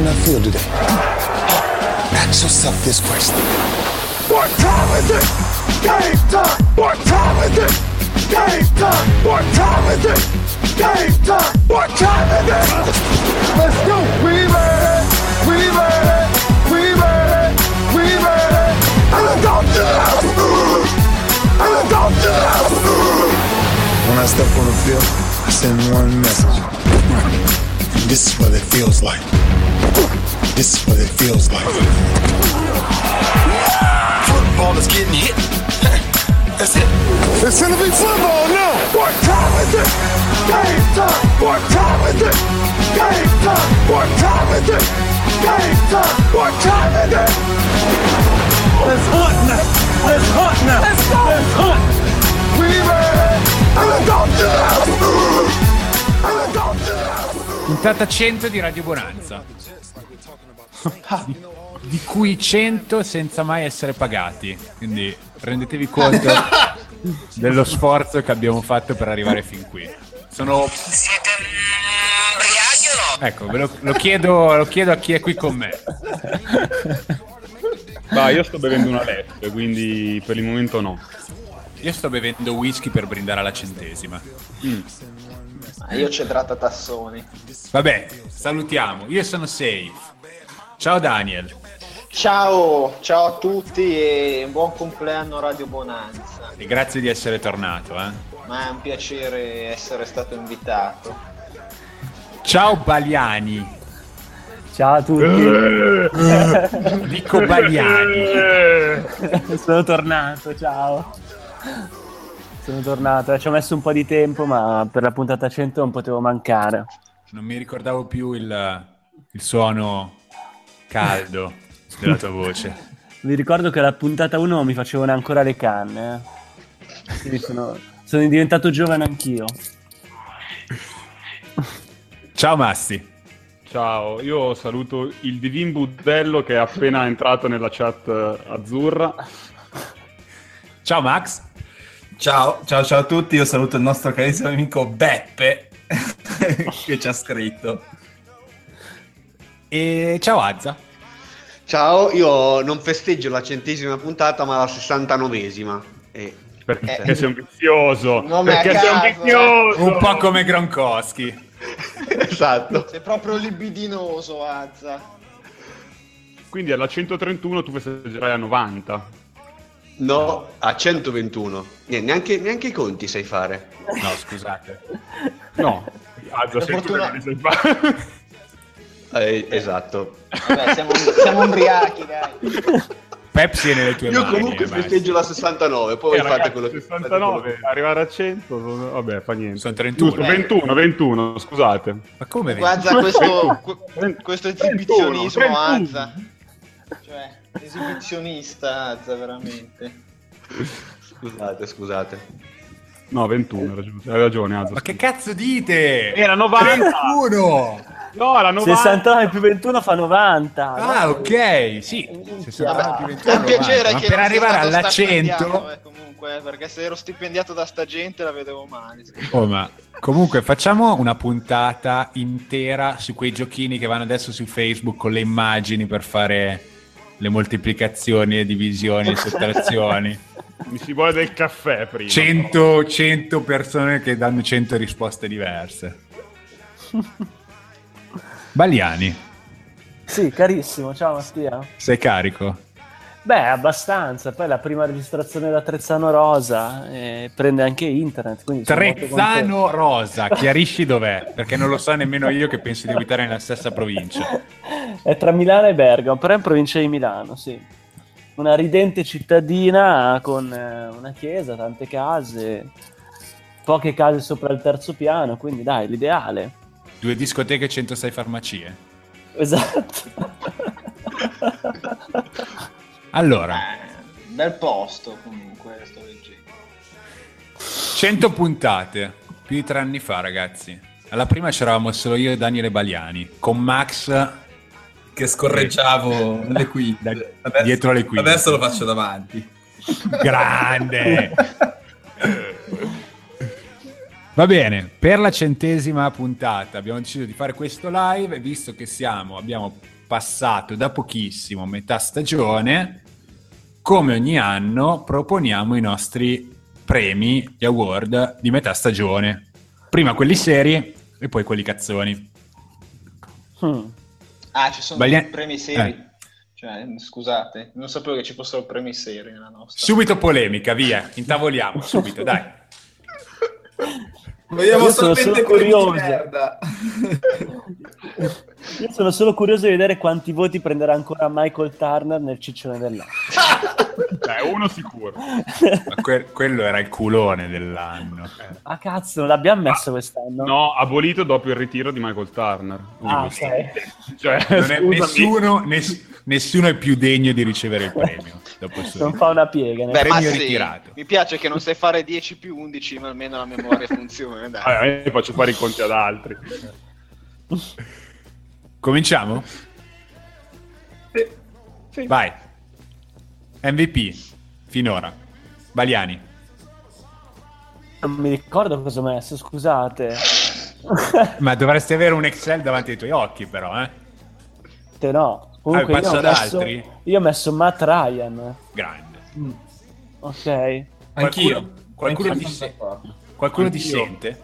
on that field today. Ask yourself this question. What time is it? Game time! What time is it? Game time! What time is it? Game time! What time is it? Let's go! We made it! We made it! We made it! We made it! And I don't do that! And I don't do that! When I step on the field, I send one message. This is what it feels like. This is what it feels like. Football is getting hit. That's it. It's gonna be football now. What time is it? Game time. What time is it? Game time. What time is it? Game time. What time is it? Let's hunt now. Let's hunt now. Let's go. Let's hunt. We ready. I'm gonna do this. Puntata 100 di Radio Bonanza, di cui 100 senza mai essere pagati, quindi rendetevi conto dello sforzo che abbiamo fatto per arrivare fin qui. Siete briachi o no? Ecco, lo chiedo a chi è qui con me. Bah, io sto bevendo una Leffe, quindi per il momento no. Io sto bevendo whisky per brindare alla 100ª. Io c'è tratta tassoni. Vabbè, salutiamo. Io sono Safe. Ciao Daniel. Ciao a tutti e buon compleanno Radio Bonanza. E grazie di essere tornato, eh. Ma è un piacere essere stato invitato. Ciao Bagliani. Ciao a tutti. Dico Bagliani. Sono tornato, ciao. Sono tornato, ci ho messo un po' di tempo, ma per la puntata 100 non potevo mancare. Non mi ricordavo più il suono caldo della tua voce. Vi ricordo che alla puntata 1 non mi facevano ancora le canne. Quindi sono diventato giovane anch'io. Ciao Massi. Ciao, io saluto il Divin Budello che è appena entrato nella chat azzurra. Ciao Max. Ciao a tutti, io saluto il nostro carissimo amico Beppe che ci ha scritto. E ciao Azza. Ciao, io non festeggio la 100ª puntata ma la 69ª. Perché sei un vizioso? Perché sei un vizioso? Un po' come Gronkowski. Esatto. Sei proprio libidinoso, Azza. Quindi alla 131 tu festeggerai a 90. No, a 121. Neanche i conti sai fare. No, scusate. No, Azza sai fare. Esatto. Vabbè, siamo ubriachi, dai. Pepsi è nelle tue mani. Io comunque festeggio la 69, poi fate quello che 69, arrivare a 100, vabbè, fa niente. Sono 31. Giusto, 21, scusate. Ma come? Guarda questo esibizionismo, 21. Azza. Cioè esibizionista Azza, veramente. Scusate. No, 21, hai ragione Azza. Ma che cazzo dite? Era 90. 31. No, era 90. 69 più 21 fa 90. Ah, no? Ok, sì. 69 più 21. È un piacere che per arrivare alla 100, comunque, perché se ero stipendiato da sta gente la vedevo male. Oh, ma comunque facciamo una puntata intera su quei giochini che vanno adesso su Facebook con le immagini per fare le moltiplicazioni, le divisioni, le sottrazioni. Mi si vuole del caffè prima. 100 persone che danno 100 risposte diverse. Bagliani. Sì, carissimo, ciao Mattia. Sei carico? Beh, abbastanza. Poi la prima registrazione da Trezzano Rosa, prende anche internet. Quindi Trezzano Rosa, chiarisci dov'è? Perché non lo so nemmeno io che penso di abitare nella stessa provincia. È tra Milano e Bergamo, però è in provincia di Milano, sì. Una ridente cittadina con una chiesa, tante case, poche case sopra il terzo piano, quindi dai, l'ideale. 2 discoteche e 106 farmacie. Esatto. Allora, bel posto comunque, sto leggendo. 100 puntate, più di 3 anni fa, ragazzi. Alla prima c'eravamo solo io e Daniele Bagliani, con Max che scorreggiavo le quinte. Dietro le quinte. Adesso lo faccio davanti. Grande! Va bene, per la 100ª puntata abbiamo deciso di fare questo live, visto che abbiamo passato da pochissimo metà stagione. Come ogni anno proponiamo i nostri premi, gli award di metà stagione, prima quelli seri e poi quelli cazzoni. Ah, ci sono premi seri, cioè, scusate, non sapevo che ci fossero premi seri nella nostra. Subito polemica, via, intavoliamo subito, dai. Vogliamo solamente curiosa. Io sono solo curioso di vedere quanti voti prenderà ancora Michael Turner nel ciccione dell'anno. Beh, uno sicuro. Ma quello era il culone dell'anno. Ah, cazzo, l'abbiamo messo quest'anno? No, abolito dopo il ritiro di Michael Turner. Ah, ok. Cioè, non è nessuno è più degno di ricevere il premio. Non fa una piega. Beh, ma sì, mi piace che non sai fare 10 più 11, ma almeno la memoria funziona. Dai. Io faccio fare i conti ad altri. Cominciamo? Sì. Vai. MVP finora, Bagliani. Non mi ricordo cosa ho messo, scusate. Ma dovresti avere un Excel davanti ai tuoi occhi, però, eh? Te no. Comunque, io ho messo Matt Ryan. Grande. Ok. Anch'io. Qualcuno dissente?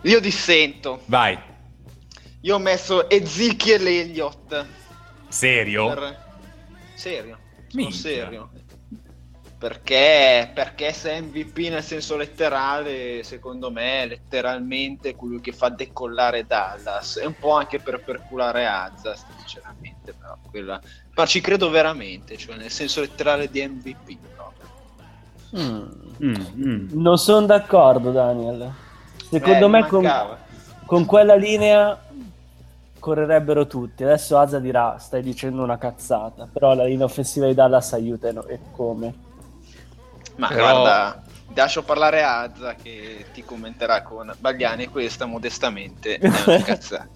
Io dissento. Vai. Io ho messo Ezekiel Elliott. Serio? Serio. Sono serio. Perché se MVP nel senso letterale, secondo me, letteralmente quello che fa decollare Dallas, e un po' anche per perculare Azza, sinceramente, però quella... ma ci credo veramente, cioè nel senso letterale di MVP, no? Non sono d'accordo, Daniel. Secondo me con quella linea correrebbero tutti. Adesso Azza dirà stai dicendo una cazzata, però la linea offensiva di Dallas aiuta, e come? Ma però... guarda, lascio parlare a Azza che ti commenterà con Bagliani. Questa modestamente è una cazzata.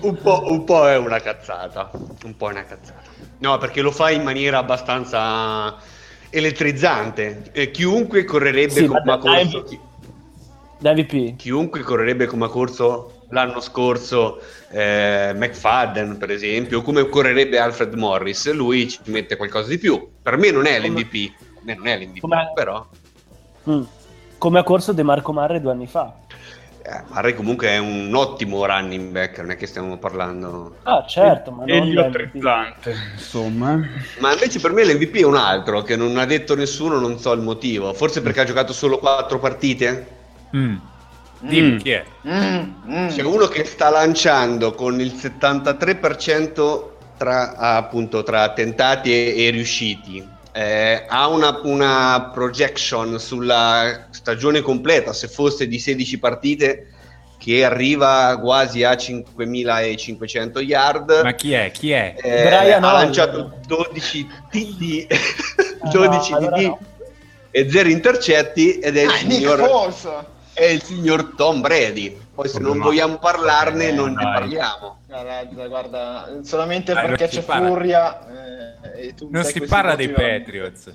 un po' è una cazzata. Un po' è una cazzata. No, perché lo fa in maniera abbastanza elettrizzante. Chiunque correrebbe con Macorso. Chiunque correrebbe con Macorso l'anno scorso, McFadden, per esempio, come correrebbe Alfred Morris, lui ci mette qualcosa di più. Per me non è l'MVP. Non è l'MVP, però come ha corso DeMarco Murray 2 anni fa. Murray comunque è un ottimo running back, non è che stiamo parlando. Ah, certo, ma non l'MVP, insomma. Ma invece per me l'MVP è un altro che non ha detto nessuno, non so il motivo. Forse perché ha giocato solo 4 partite. Dimmi chi è. C'è uno che sta lanciando con il 73% tra tentati e riusciti. Ha una projection sulla stagione completa, se fosse di 16 partite, che arriva quasi a 5.500 yard. Ma chi è? Brian ha lanciato 12 TD, 12 TD e 0 intercetti, ed è il signor Tom Brady. Poi se non vogliamo parlarne ne parliamo. Guarda, solamente perché c'è furia, e tu non si parla dei Patriots.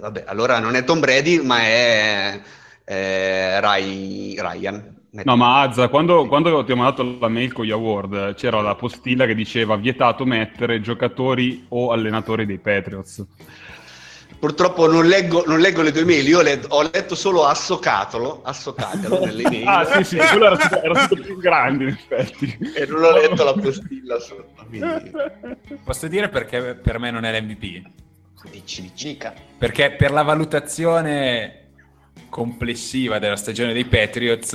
Vabbè, allora non è Tom Brady, ma è Ryan. No, ma Azza, quando ti ho mandato la mail con gli award c'era la postilla che diceva vietato mettere giocatori o allenatori dei Patriots. Purtroppo non leggo le tue mail, io ho letto solo assocatelo nelle mail. Ah sì, quello era stato più grande in effetti. E non ho letto la postilla sotto. Quindi... posso dire perché per me non è l'MVP? Dici. Perché per la valutazione complessiva della stagione dei Patriots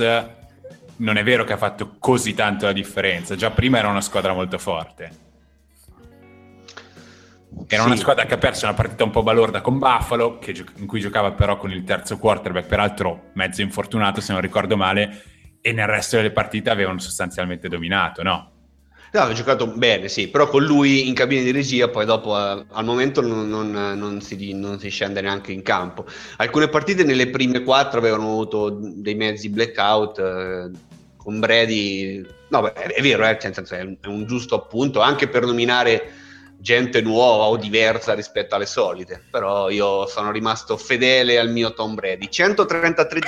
non è vero che ha fatto così tanto la differenza, già prima era una squadra molto forte. Era una squadra che ha perso una partita un po' balorda con Buffalo, in cui giocava però con il terzo quarterback, peraltro mezzo infortunato se non ricordo male, e nel resto delle partite avevano sostanzialmente dominato, no? No, ha giocato bene, sì, però con lui in cabina di regia poi dopo al momento non si scende neanche in campo. Alcune partite nelle prime 4 avevano avuto dei mezzi blackout, con Brady... No, beh, è vero, nel senso, è un giusto appunto, anche per nominare... gente nuova o diversa rispetto alle solite, però io sono rimasto fedele al mio Tom Brady. 133,9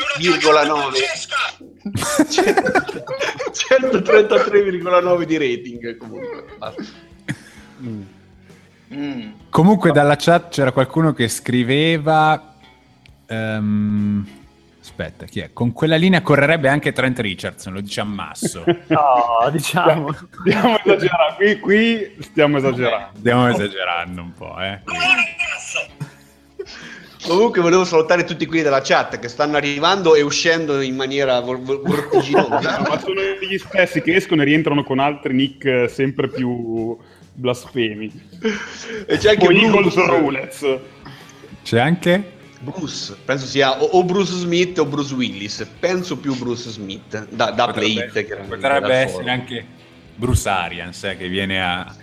133,9 di rating comunque. Comunque dalla chat c'era qualcuno che scriveva aspetta, chi è? Con quella linea correrebbe anche Trent Richardson, lo dice Ammasso. No, diciamo. Stiamo esagerando, qui stiamo esagerando. Stiamo esagerando un po', eh. Comunque volevo salutare tutti quelli della chat che stanno arrivando e uscendo in maniera vortiginosa. Ma sono gli stessi che escono e rientrano con altri nick sempre più blasfemi. E c'è anche Bruce. C'è anche Bruce, penso sia o Bruce Smith o Bruce Willis, penso più Bruce Smith da potrebbe, Play It, potrebbe essere anche Bruce Arians che viene a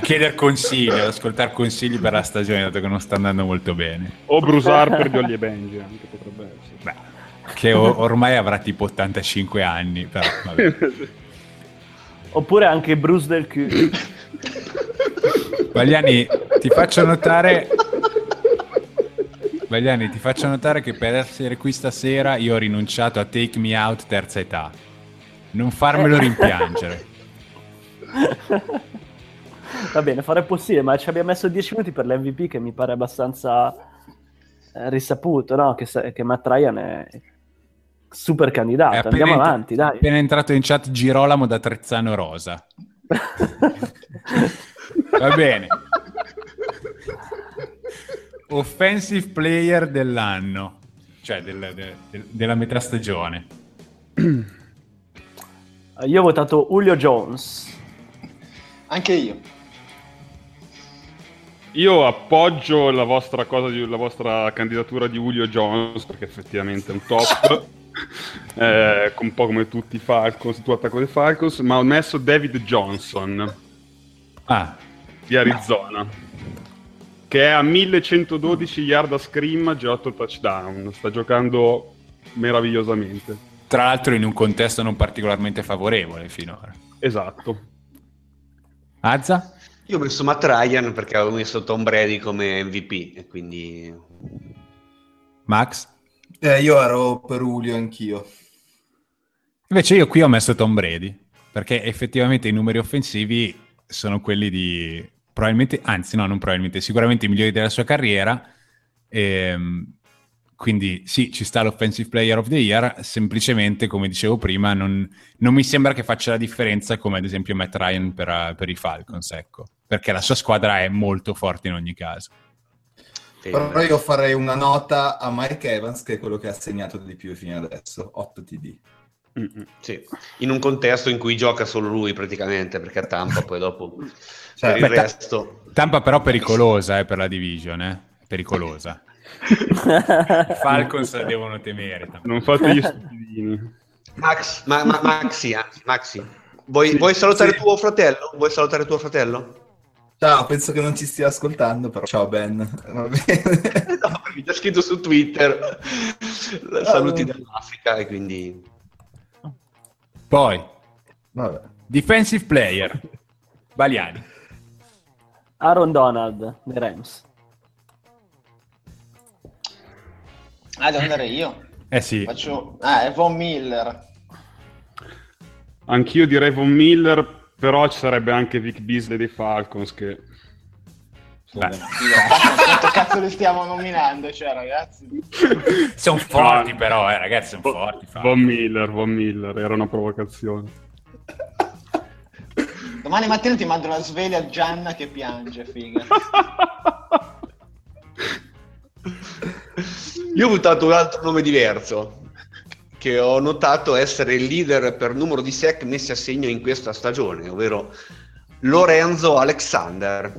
chiedere consigli, ad ascoltare consigli per la stagione dato che non sta andando molto bene, o Bruce Harper di Holly e Benji anche potrebbe essere. Beh, che ormai avrà tipo 85 anni però, vabbè. Oppure anche Bruce del Q. Bagliani, ti faccio notare che per essere qui stasera io ho rinunciato a Take Me Out terza età. Non farmelo rimpiangere. Va bene, farò il possibile, ma ci abbiamo messo 10 minuti per l'MVP che mi pare abbastanza risaputo, no? Che Matt Ryan è super candidato. Andiamo avanti, dai. È appena entrato in chat Girolamo da Trezzano Rosa. Va bene. Offensive player dell'anno, cioè della metà stagione. Io ho votato Julio Jones. Anche io. Io appoggio la vostra cosa, la vostra candidatura di Julio Jones, perché effettivamente è un top. Un po' come tutti i Falcons, tu attacco dei Falcons, ma ho messo David Johnson di Arizona. No. Che è a 1112 yard a scrimmage e 8 touchdown. Sta giocando meravigliosamente. Tra l'altro in un contesto non particolarmente favorevole finora. Esatto. Azza? Io ho messo Matt Ryan perché avevo messo Tom Brady come MVP e quindi... Max? Io ero per Julio anch'io. Invece io qui ho messo Tom Brady perché effettivamente i numeri offensivi sono quelli di... sicuramente i migliori della sua carriera, quindi sì, ci sta l'Offensive Player of the Year, semplicemente, come dicevo prima, non mi sembra che faccia la differenza come ad esempio Matt Ryan per i Falcons, ecco, perché la sua squadra è molto forte in ogni caso. Però io farei una nota a Mike Evans, che è quello che ha segnato di più fino adesso, 8 TD. Sì. In un contesto in cui gioca solo lui praticamente, perché a Tampa poi dopo cioè, per il resto Tampa però pericolosa per la division, pericolosa. I Falcons la devono temere Tampa. Non fate gli stupidini. Maxi, vuoi salutare tuo fratello? Ciao, penso che non ci stia ascoltando, però ciao Ben. Va bene. No, mi ha scritto su Twitter saluti dall'Africa e quindi poi, vabbè. Defensive player, Bagliani. Aaron Donald, dei Rams. Devo andare io? Sì. Faccio... è Von Miller. Anch'io direi Von Miller, però ci sarebbe anche Vic Beasley dei Falcons che... Quanto cazzo li stiamo nominando, cioè ragazzi? Sono forti però, ragazzi, sono forti. Von Miller, era una provocazione. Domani mattina ti mando la sveglia a Gianna che piange, figa. Io ho votato un altro nome diverso, che ho notato essere il leader per numero di sec messi a segno in questa stagione, ovvero... Lorenzo Alexander.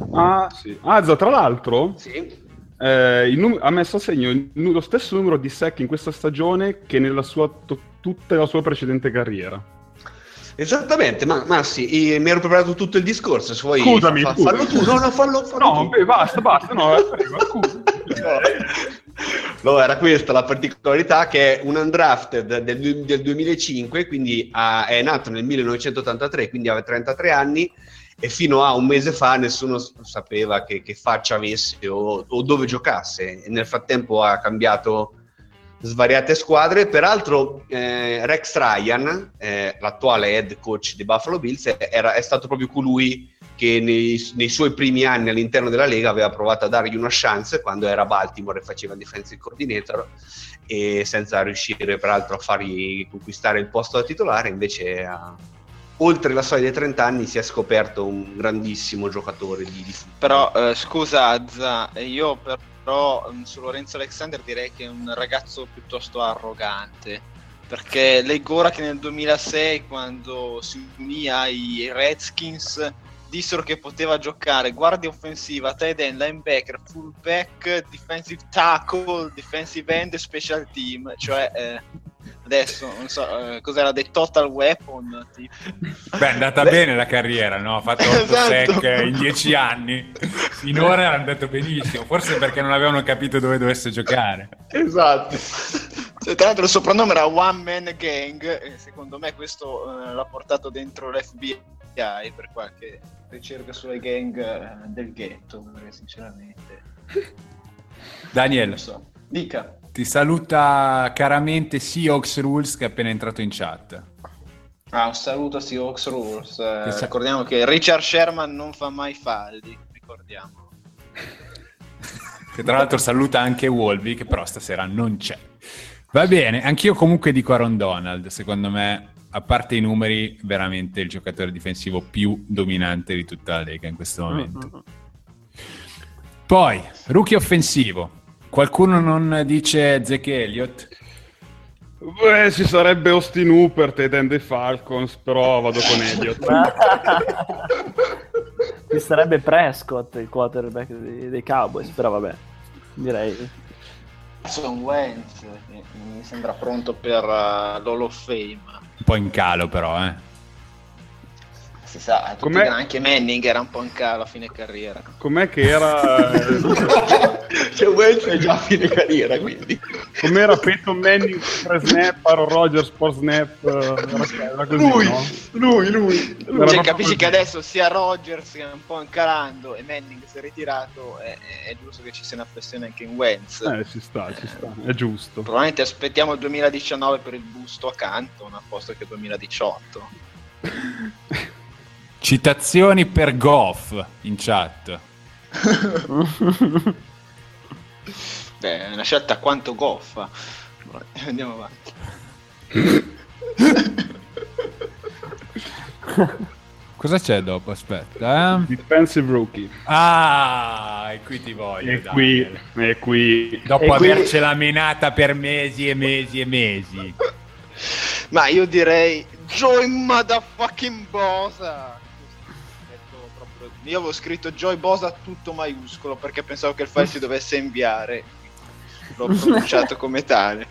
Sì. Azza, tra l'altro sì. Ha messo a segno lo stesso numero di sack in questa stagione che nella sua tutta la sua precedente carriera. Esattamente, ma sì, mi ero preparato tutto il discorso. Se vuoi, scusami, fallo tu. No, fallo tu. Beh, basta, no, prego, scusa. No, era questa la particolarità, che è un undrafted del 2005, quindi è nato nel 1983, quindi aveva 33 anni. e fino a un mese fa nessuno sapeva che faccia avesse o dove giocasse. Nel frattempo ha cambiato svariate squadre. Peraltro Rex Ryan, l'attuale head coach dei Buffalo Bills, è stato proprio colui che nei suoi primi anni all'interno della Lega aveva provato a dargli una chance quando era a Baltimore e faceva defensive coordinator, e senza riuscire peraltro a fargli conquistare il posto da titolare. Invece oltre la soglia dei 30 anni si è scoperto un grandissimo giocatore di football. Però scusa Azza, io però su Lorenzo Alexander direi che è un ragazzo piuttosto arrogante, perché leggo ora che nel 2006, quando si unì ai Redskins, dissero che poteva giocare guardia offensiva, tight end, linebacker, fullback, defensive tackle, defensive end e special team, cioè... Adesso non so cos'era, The Total Weapon tipo. Beh, è andata bene la carriera, no? Ha fatto 8 esatto. Sec in 10 anni, finora era andato benissimo, forse perché non avevano capito dove dovesse giocare. Esatto, cioè, tra l'altro il soprannome era One Man Gang e secondo me questo l'ha portato dentro l'FBI per qualche ricerca sulle gang del ghetto, perché sinceramente Daniel, so. Dica. Ti saluta caramente Seahawks Rules, che è appena entrato in chat. Ah, un saluto a Seahawks Rules. Ricordiamo che Richard Sherman non fa mai falli, ricordiamo. Che tra l'altro saluta anche Wolvie, che però stasera non c'è. Va bene, anch'io comunque dico Aaron Donald, secondo me, a parte i numeri, veramente il giocatore difensivo più dominante di tutta la Lega in questo momento. Poi, rookie offensivo. Qualcuno non dice Zach Elliott? Beh, ci sarebbe Austin Hooper, tight end dei Falcons, però vado con Elliott. Ci sarebbe Prescott, il quarterback dei Cowboys, però vabbè, direi. Son Wentz, mi sembra pronto per l'Hall of Fame. Un po' in calo però, eh. Si sa, anche Manning era un po' in calo a fine carriera. Com'è che era? Cioè Wells è già a fine carriera, quindi. Com'era Peyton Manning pre-snap, Aaron Rodgers post-snap? Era così, lui. Cioè, capisci così. Che adesso sia Rodgers che è un po' incalando e Manning si è ritirato, è giusto che ci sia una pressione anche in Wells. Ci sta, è giusto. Probabilmente aspettiamo il 2019 per il busto a Canton, a posto che il 2018. Citazioni per Goff in chat. Beh, è una scelta quanto goffa. Andiamo avanti. Cosa c'è dopo? Aspetta. Defensive rookie. Ah, e qui ti voglio. E qui. Dopo avercela menata per mesi. Ma io direi Joey motherfucking Bosa. Io avevo scritto Joey Bosa tutto maiuscolo perché pensavo che il file si dovesse inviare, l'ho pronunciato come tale.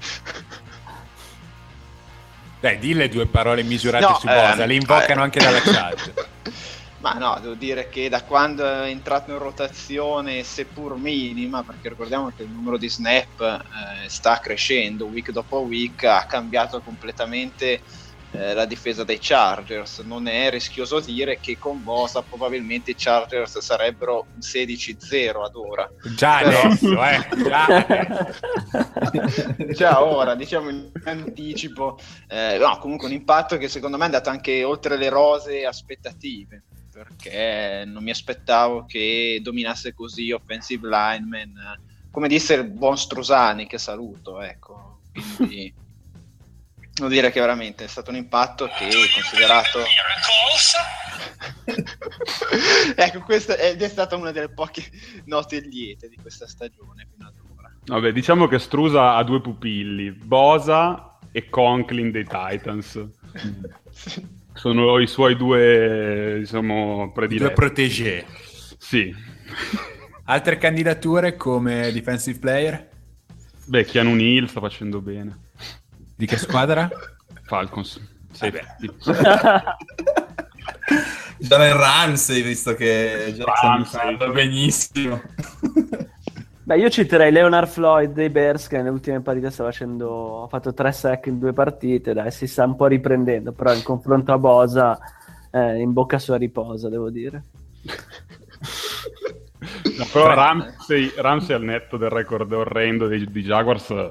Dai, dille due parole misurate su Bosa, le invocano anche dalla chat. Ma no, devo dire che da quando è entrato in rotazione, seppur minima, perché ricordiamo che il numero di snap sta crescendo week dopo week, ha cambiato completamente la difesa dei Chargers. Non è rischioso dire che con Bosa probabilmente i Chargers sarebbero 16-0 ad ora. Già adesso, già ora, diciamo in anticipo. No, comunque un impatto che secondo me è andato anche oltre le rose aspettative, perché non mi aspettavo che dominasse così offensive lineman, come disse il buon Strosani, che saluto, ecco. Quindi devo dire che veramente è stato un impatto che considerato ecco, questa è stata una delle poche note liete di questa stagione fino ad ora. Vabbè, diciamo che Strusa ha due pupilli, Bosa e Conklin dei Titans. Sono i suoi due, diciamo, prediletti. Due protégé. Sì. Altre candidature come defensive player? Beh, Keanu Neal sta facendo bene. Di che squadra? Falcons. Sì. Jalen Ramsey, visto che sta benissimo. Beh, io citerei Leonard Floyd dei Bears, che nelle ultime partite ha fatto 3 sack in 2 partite, dai, si sta un po' riprendendo, però in confronto a Bosa in bocca al suo riposo, devo dire. No, però Ramsey al netto del record orrendo di Jaguars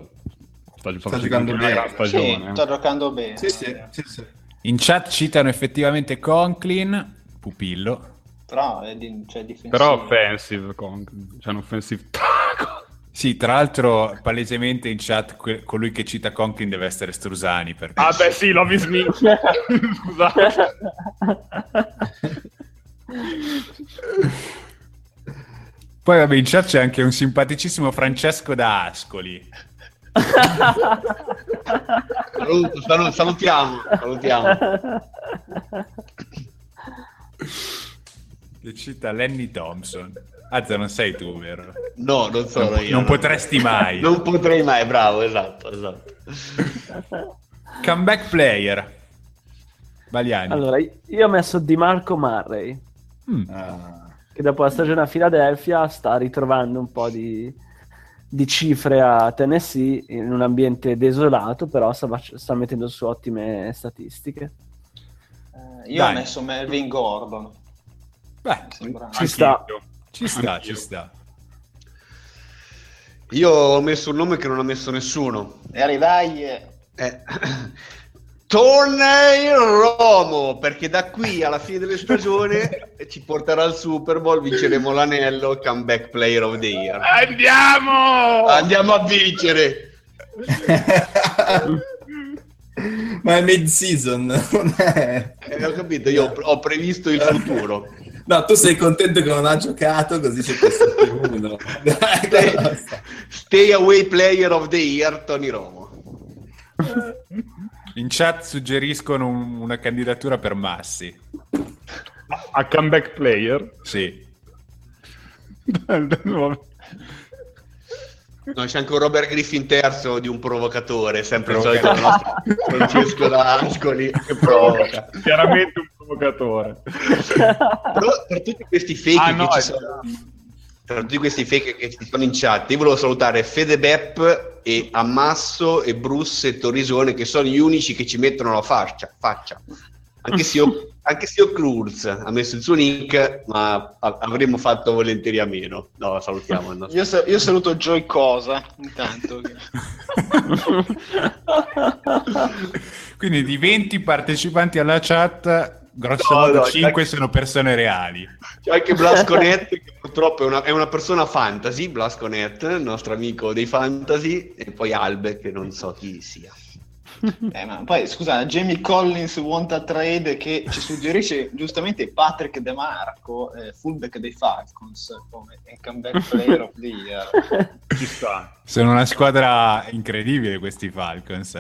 sta giocando bene, sì, sta giocando bene. Sì. In chat citano effettivamente Conklin, pupillo. Però è difensivo. Però offensive, cioè un offensive tackle. Sì, tra l'altro palesemente in chat colui che cita Conklin deve essere Strosani. Ah beh sì, l'ho visto. Scusate. Poi vabbè, in chat c'è anche un simpaticissimo Francesco D'Ascoli. Salutiamo. Che cita Lenny Thompson. Azza, non sei tu, vero? No, non sono io. Non potresti mai. Non potrei mai, bravo, esatto. Comeback player. Bagliani. Allora, io ho messo Di Marco Murray. Che dopo la stagione a Philadelphia sta ritrovando un po' di cifre a Tennessee in un ambiente desolato, però sta mettendo su ottime statiche. Io ho messo Melvin Gordon. Beh, ci sta. Io ho messo un nome che non ha messo nessuno. E arrivai. Tony Romo, perché da qui alla fine della stagione ci porterà al Super Bowl, vinceremo l'anello, comeback player of the year. Andiamo a vincere. Ma è mid season, non è... Ho capito, io ho previsto il futuro. No, tu sei contento che non ha giocato, così sei passato uno. Stay away player of the year, Tony Romo. In chat suggeriscono una candidatura per Massi. A comeback player? Sì. No, c'è anche un Robert Griffin terzo di un provocatore, sempre il solito nostro Francesco D'Ascoli che provoca. Chiaramente un provocatore. Però per tutti questi fake che ci sono in chat, io volevo salutare Fede Bepp e Ammasso e Bruce e Torrisone, che sono gli unici che ci mettono la faccia. Anche Sio Cruz ha messo il suo nick, ma avremmo fatto volentieri a meno. No, salutiamo. Io saluto Joy Cosa, intanto. Quindi di 20 partecipanti alla chat... grosso modo 5 sono persone reali. C'è anche Blasconet, che purtroppo è una persona fantasy, Blasconet, il nostro amico dei fantasy, e poi Albe, che non so chi sia. Ma poi scusa, Jamie Collins want a trade, che ci suggerisce giustamente Patrick De Marco, fullback dei Falcons, come comeback player of the year. Ci sta. Sono una squadra incredibile questi Falcons,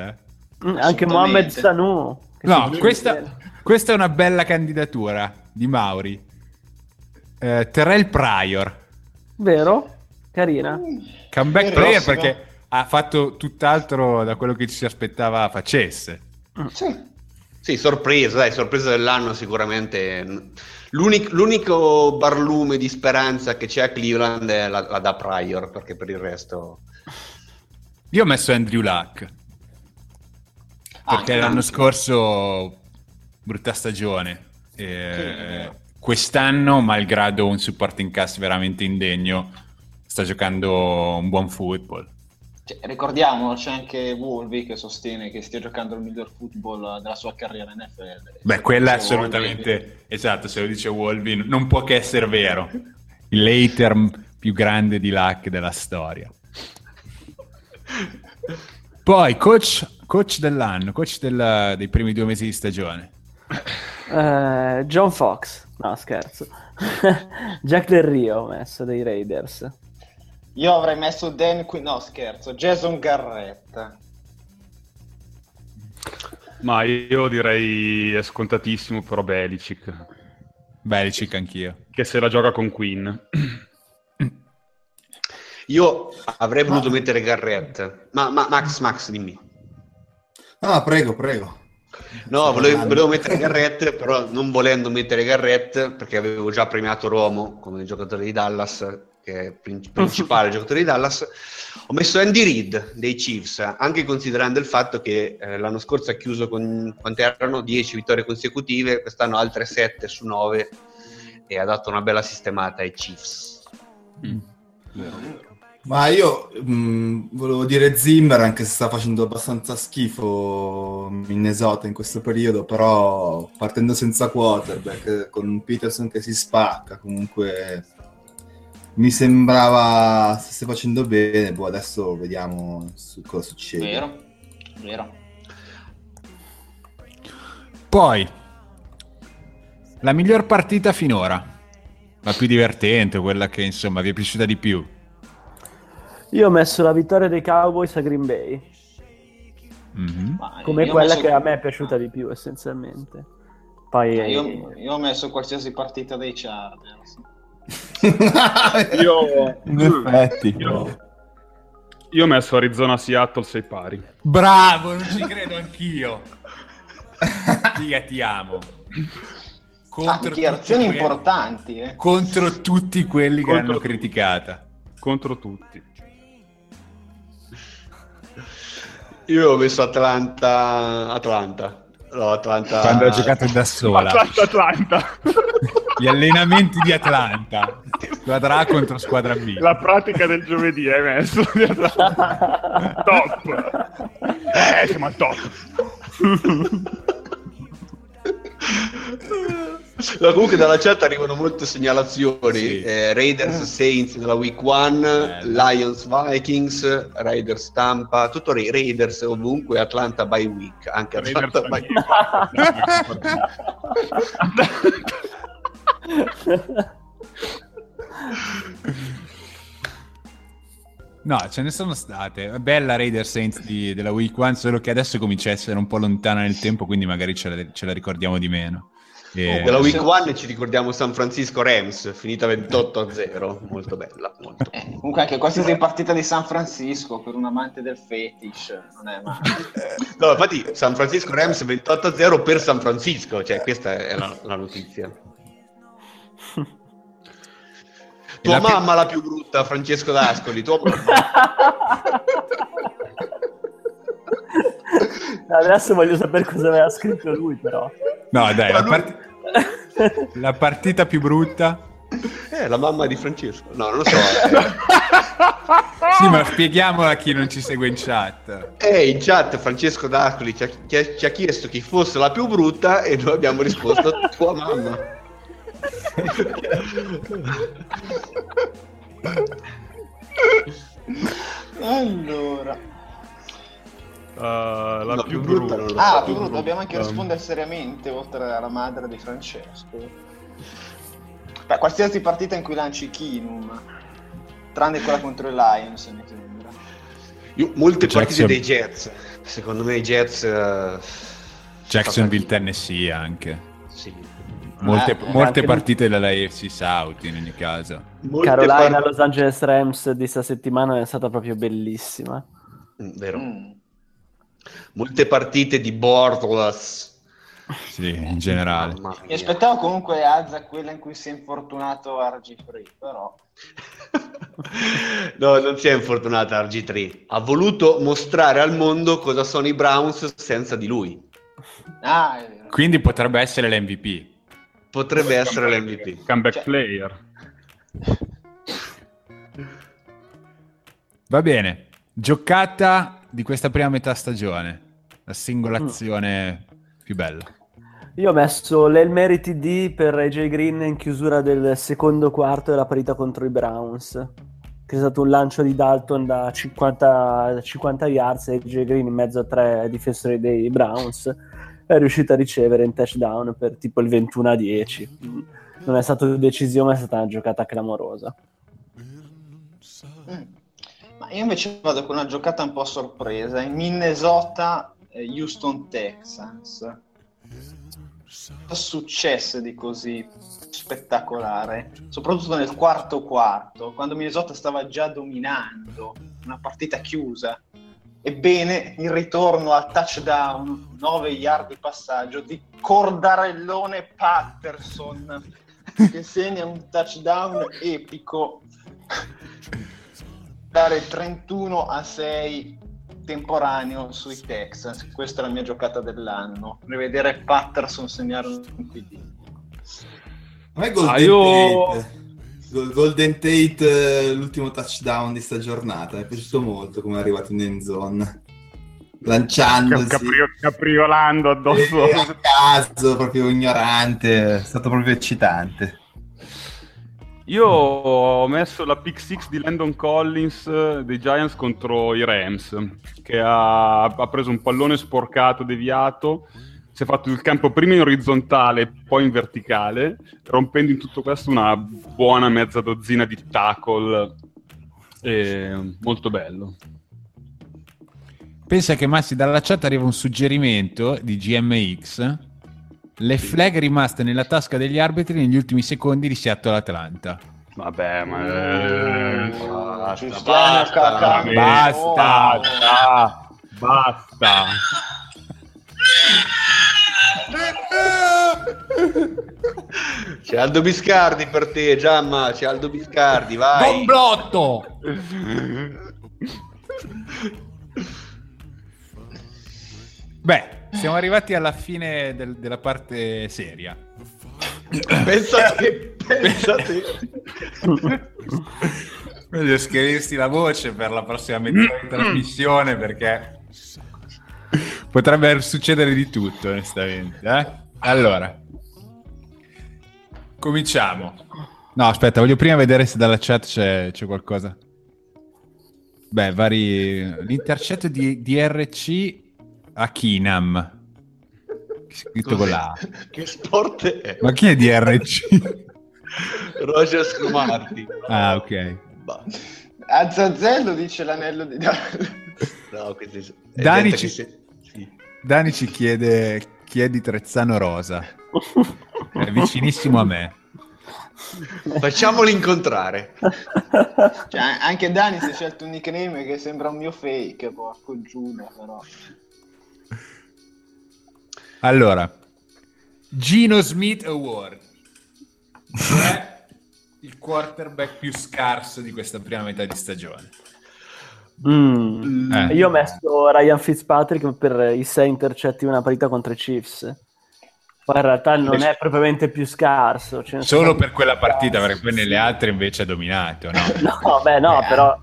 anche Mohamed Sanu. No, questa è una bella candidatura di Mauri. Terrell Pryor. Vero? Carina. Comeback player, perché ha fatto tutt'altro da quello che ci si aspettava facesse. Sì, sorpresa dell'anno sicuramente. L'unico barlume di speranza che c'è a Cleveland è la da Pryor, perché per il resto... Io ho messo Andrew Luck. Perché l'anno scorso brutta stagione, quest'anno, malgrado un supporting cast veramente indegno, sta giocando un buon football. Ricordiamo, c'è anche Wolvie che sostiene che stia giocando il miglior football della sua carriera in NFL. Beh, quella è assolutamente Wolvie. Esatto, se lo dice Wolvie non può che essere vero. Il hater più grande di Luck della storia. Poi coach dell'anno, dei primi 2 mesi di stagione. John Fox, no scherzo. Jack Del Rio ho messo, dei Raiders. Io avrei messo Jason Garrett. Ma io direi è scontatissimo, però Belichick anch'io. Che se la gioca con Quinn. Io avrei voluto mettere Garrett, ma Max, dimmi. Ah, prego. No, volevo mettere Garrett, però non volendo mettere Garrett, perché avevo già premiato Romo come giocatore di Dallas, che è principale giocatore di Dallas, ho messo Andy Reid dei Chiefs, anche considerando il fatto che l'anno scorso ha chiuso con quante erano 10 vittorie consecutive, quest'anno altre 7 su 9 e ha dato una bella sistemata ai Chiefs. Ma io volevo dire Zimmer, anche se sta facendo abbastanza schifo Minnesota in questo periodo, però partendo senza quarterback, con un Peterson che si spacca, comunque mi sembrava stesse facendo bene. Boh, adesso vediamo cosa succede. Vero. Poi, la miglior partita finora, la più divertente, quella che insomma vi è piaciuta di più. Io ho messo la vittoria dei Cowboys a Green Bay, come quella che a me è piaciuta di più, essenzialmente. Poi io ho messo qualsiasi partita dei Chargers. Io ho messo Arizona Seattle 6 pari. Bravo, non ci credo anch'io. Figa, ti amo. Contro tutti quelli che l'hanno criticata. Contro tutti. Io ho messo Atlanta. Quando ha giocato da sola. Atlanta. Gli allenamenti di Atlanta. Squadra A contro squadra B. La pratica del giovedì hai messo. Top. Siamo al top. No, comunque dalla chat arrivano molte segnalazioni, sì. Raiders Saints della Week 1, Lions Vikings, Raiders Tampa, tutto Raiders ovunque, Atlanta by week, anche Atlanta by week. No, ce ne sono state. Bella Raiders Saints della Week 1, solo che adesso comincia a essere un po' lontana nel tempo, quindi magari ce la ricordiamo di meno. Della Week 1 ci ricordiamo San Francisco Rams, finita 28-0, molto bella. Molto. Comunque anche qualsiasi partita di San Francisco, per un amante del fetish, non è male. No, infatti San Francisco Rams 28-0 per San Francisco, cioè questa è la notizia. Tua mamma la più brutta, Francesco D'Ascoli, tua mamma. Adesso voglio sapere cosa aveva scritto lui, però. No, dai, la partita più brutta è la mamma di Francesco. No, non lo so. Sì, ma spieghiamola a chi non ci segue in chat. In chat Francesco D'Ascoli ci ha chiesto chi fosse la più brutta e noi abbiamo risposto tua mamma. Allora la no, più brutta, più brutta. Dobbiamo anche rispondere seriamente, oltre alla madre di Francesco. Beh, qualsiasi partita in cui lanci Kinum, tranne quella contro i Lions, mi sembra. Molte partite dei Jets, secondo me i Jets Jacksonville Tennessee anche. Sì. Molte partite dalla AFC South in ogni caso. Carolina Los Angeles Rams di sta settimana è stata proprio bellissima. Vero. Molte partite di Bortles. Sì, in generale. Mi aspettavo comunque alza quella in cui si è infortunato RG3, però. No, non si è infortunato RG3. Ha voluto mostrare al mondo cosa sono i Browns senza di lui. È vero. Quindi potrebbe essere l'MVP. Potrebbe essere l'MVP. Comeback player. Va bene. Giocata di questa prima metà stagione. La singolazione più bella. Io ho messo l'Hail Mary TD per AJ Green in chiusura del secondo quarto della partita contro i Browns. Che è stato un lancio di Dalton da 50 yards e AJ Green in mezzo a 3 difensori dei Browns è riuscita a ricevere in touchdown per tipo il 21-10. Non è stata decisione, ma è stata una giocata clamorosa. Ma io invece vado con una giocata un po' sorpresa in Minnesota Houston Texans. Cosa successe di così spettacolare, soprattutto nel quarto quarto, quando Minnesota stava già dominando una partita chiusa? Ebbene, il ritorno al touchdown, 9 yard di passaggio di Cordarellone Patterson che segna un touchdown epico dare 31-6 temporaneo sui Texans. Questa è la mia giocata dell'anno, rivedere Patterson segnare un TD. A me Golden Tate, l'ultimo touchdown di sta giornata, mi è piaciuto molto come è arrivato in end zone, lanciandosi capriolando addosso a caso, proprio ignorante, è stato proprio eccitante. Io ho messo la pick six di Landon Collins dei Giants contro i Rams, che ha preso un pallone sporcato, deviato, si è fatto il campo prima in orizzontale poi in verticale, rompendo in tutto questo una buona mezza dozzina di tackle, molto bello. Pensa che, Massi, dalla chat arriva un suggerimento di GMX: le flag rimaste nella tasca degli arbitri negli ultimi secondi di Seattle Atlanta. Vabbè, ma basta. C'è Aldo Biscardi per te, Giamma, c'è Aldo Biscardi, vai. Bomblotto. Beh, siamo arrivati alla fine della parte seria. Pensate. Voglio scriverti la voce per la prossima mezz'ora di trasmissione, perché potrebbe succedere di tutto, onestamente. Allora, cominciamo. No, aspetta, voglio prima vedere se dalla chat c'è qualcosa. Beh, l'intercetto di RC a Kinam, scritto con la A. Che sport è? Ma chi è DRC? Roger Scomardi. Ah, ok. Azzazzello dice l'anello di no, Dani. Sì. Dani ci chiede chi è di Trezzano Rosa. È vicinissimo a me. Facciamoli incontrare. Cioè, anche Dani si è scelto un nickname che sembra un mio fake, porco Giuda, però. Allora, Gino Smith Award, è il quarterback più scarso di questa prima metà di stagione. Io ho messo Ryan Fitzpatrick per i 6 intercetti in una partita contro i Chiefs. Poi in realtà non è propriamente più scarso. Solo per quella partita, perché poi nelle altre invece ha dominato, no? No, beh, no, però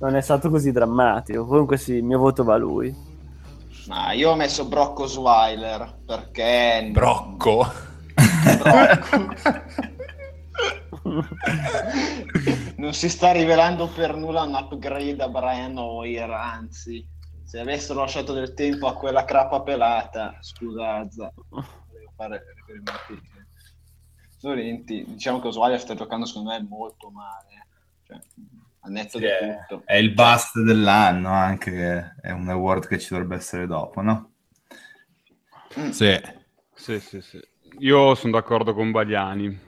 non è stato così drammatico. Comunque sì, il mio voto va a lui. Ma io ho messo Brock Osweiler perché... Brocco. Non si sta rivelando per nulla un upgrade a Brian Hoyer, anzi, se avessero lasciato del tempo a quella crapa pelata, scusa Zza, volevo fare riferimenti dolenti, diciamo che Osweiler sta giocando secondo me molto male, cioè... Netto sì, di tutto. È il bust dell'anno, anche è un award che ci dovrebbe essere dopo, no? Sì. Io sono d'accordo con Bagliani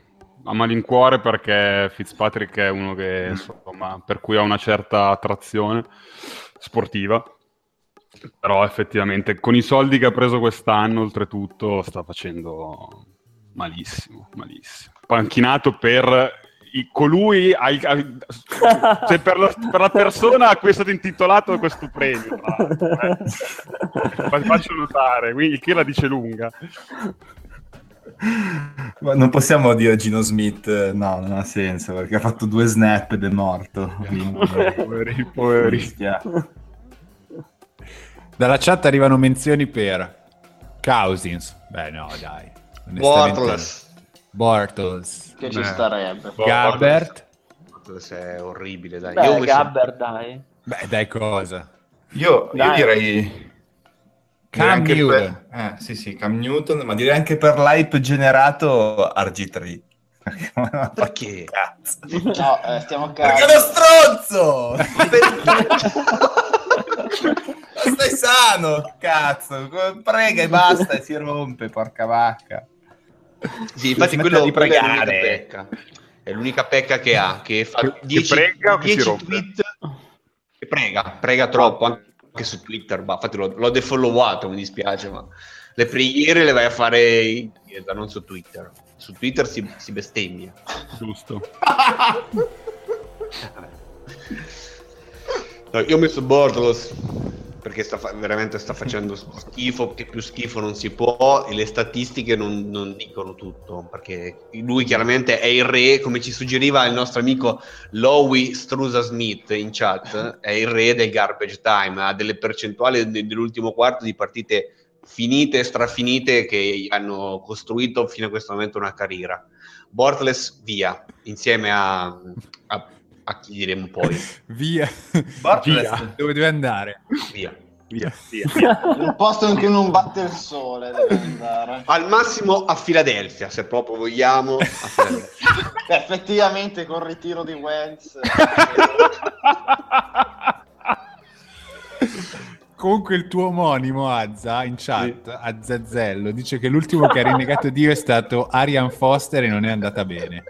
a malincuore, perché Fitzpatrick è uno che insomma, per cui ha una certa attrazione sportiva, però effettivamente con i soldi che ha preso quest'anno oltretutto sta facendo malissimo, panchinato per colui cioè per la persona a cui è stato intitolato questo premio, faccio notare, quindi chi la dice lunga. Ma non possiamo dire Gino Smith, no, non ha senso, perché ha fatto 2 snap ed è morto. Poveri. Dalla chat arrivano menzioni per Cousins, beh no dai, onestamente Bortles, che ci starebbe. Gabbert. Bortles è orribile, dai. Beh, Gabbert, dai. Beh, dai cosa? Io direi Cam Newton. Sì, Cam Newton, ma direi anche per l'hype generato RG3. Perché? Cazzo. No, stiamo a caso. Perché è uno stronzo! Ma stai sano, cazzo. Prega e basta, e si rompe, porca vacca. Sì, infatti quello di pregare è l'unica pecca che ha, che fa 10 tweet e prega troppo anche su Twitter, ma infatti l'ho defollowato, mi dispiace, ma le preghiere le vai a fare in chiesa, non su Twitter si bestemmia, giusto. Vabbè. Io ho messo Bortles perché veramente sta facendo schifo, che più schifo non si può, e le statistiche non dicono tutto, perché lui chiaramente è il re, come ci suggeriva il nostro amico Lowy Strusa Smith in chat, è il re del garbage time, ha delle percentuali dell'ultimo quarto di partite finite, strafinite, che hanno costruito fino a questo momento una carriera. Bortles via, insieme a chi diremo poi via. Bortles dove deve andare? Via. Un posto che non batte il sole deve andare, al massimo a Filadelfia, se proprio vogliamo, effettivamente col ritiro di Wentz. Comunque il tuo omonimo Azza in chat, Azzazzello, dice che l'ultimo che ha rinnegato Dio è stato Arian Foster e non è andata bene.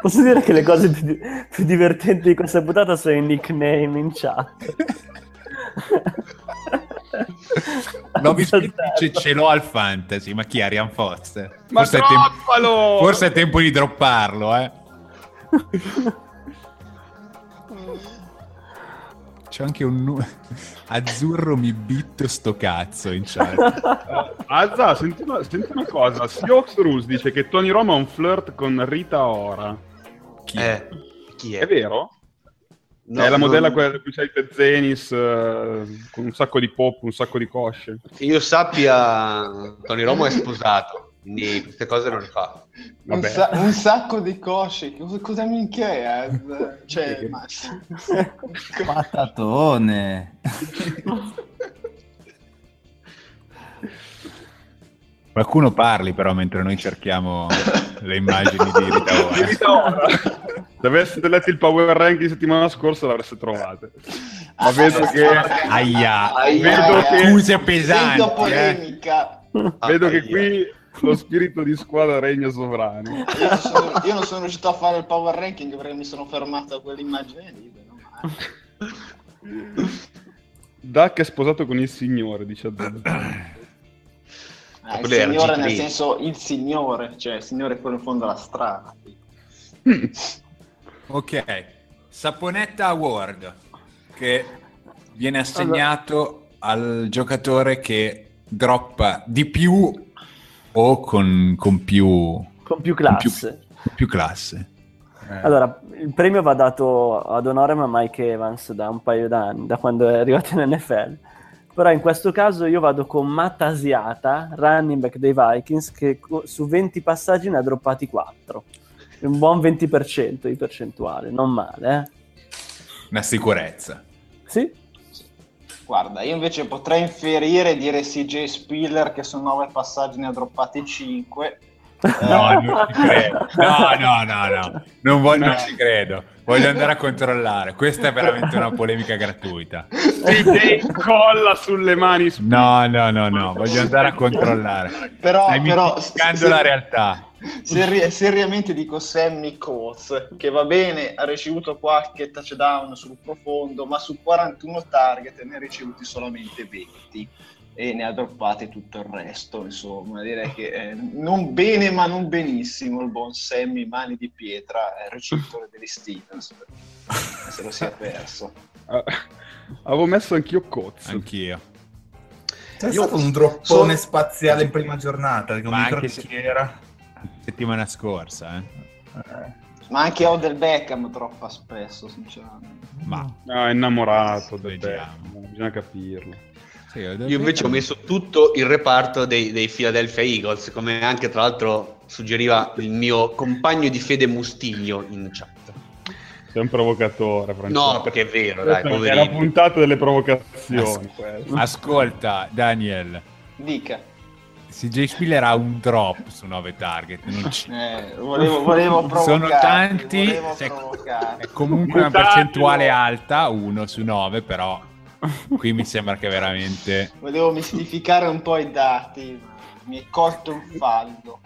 Posso dire che le cose più divertenti di questa puntata sono i nickname in chat. No, ce l'ho al fantasy, ma chi è Arian Foster? Ma forse è tempo di dropparlo, eh. C'è anche un azzurro mi bitto sto cazzo in chat. Azza, senti una cosa, Sioux Rus dice che Tony Romo ha un flirt con Rita Ora. Chi è? È vero? No, è la modella quella di cui c'è il Pezenis, con un sacco di pop, un sacco di cosce. Che io sappia, Tony Romo è sposato, quindi queste cose non le fa. Vabbè. Un sacco di cosce, cosa minchia è? Cioè, patatone. Qualcuno parli però mentre noi cerchiamo le immagini di Rita Ora. Se aveste letto il Power Rank di settimana scorsa l'avreste trovate. Ma vedo che accuse pesanti. Vedo polemica. Vedo che qui lo spirito di squadra regna sovrano. Io non sono riuscito a fare il power ranking perché mi sono fermato a quell'immagine lì. Duck è sposato con il signore, dice Adele. Il signore RG3. Nel senso il signore, cioè il signore è quello in fondo alla strada. Ok, Saponetta Award, che viene assegnato al giocatore che droppa di più o con più classe. Allora, il premio va dato ad onorem a Mike Evans da un paio d'anni, da quando è arrivato in NFL. Però in questo caso io vado con Matt Asiata, running back dei Vikings, che su 20 passaggi ne ha droppati 4. Un buon 20% di percentuale, non male, eh? Una sicurezza. Sì? Guarda, io invece potrei inferire e dire CJ Spiller che su 9 passaggi ne ha droppati 5. No, non ci credo. No. Non ci credo. Voglio andare a controllare. Questa è veramente una polemica gratuita. CJ colla sulle mani. No. Voglio andare a controllare. Però stai la realtà. Seriamente dico Sammy Coates, che va bene, ha ricevuto qualche touchdown sul profondo, ma su 41 target ne ha ricevuti solamente 20 e ne ha droppati tutto il resto. Insomma, direi che non bene ma non benissimo il buon Sammy Mani di Pietra, recettore degli Steelers, se lo si è perso. Avevo messo anch'io Coates. C'è stato un droppone spaziale in prima giornata, non mi ricordo chi era. Settimana scorsa, ma anche Odell Beckham troppo spesso, sinceramente. È innamorato del Beckham, bisogna capirlo. Sì, io invece ho messo tutto il reparto dei Philadelphia Eagles, come anche tra l'altro suggeriva il mio compagno di fede Mustiglio in chat. Sei un provocatore, Francesco. No, perché è vero, dai, poverino. È la puntata delle provocazioni. Ascolta, Daniel. Dica. CJ Spiller ha un drop su 9 target, non ci... volevo sono tanti, è comunque una percentuale alta, 1 su 9, però qui mi sembra che veramente... Volevo mistificare un po' i dati, ma mi è colto un fallo.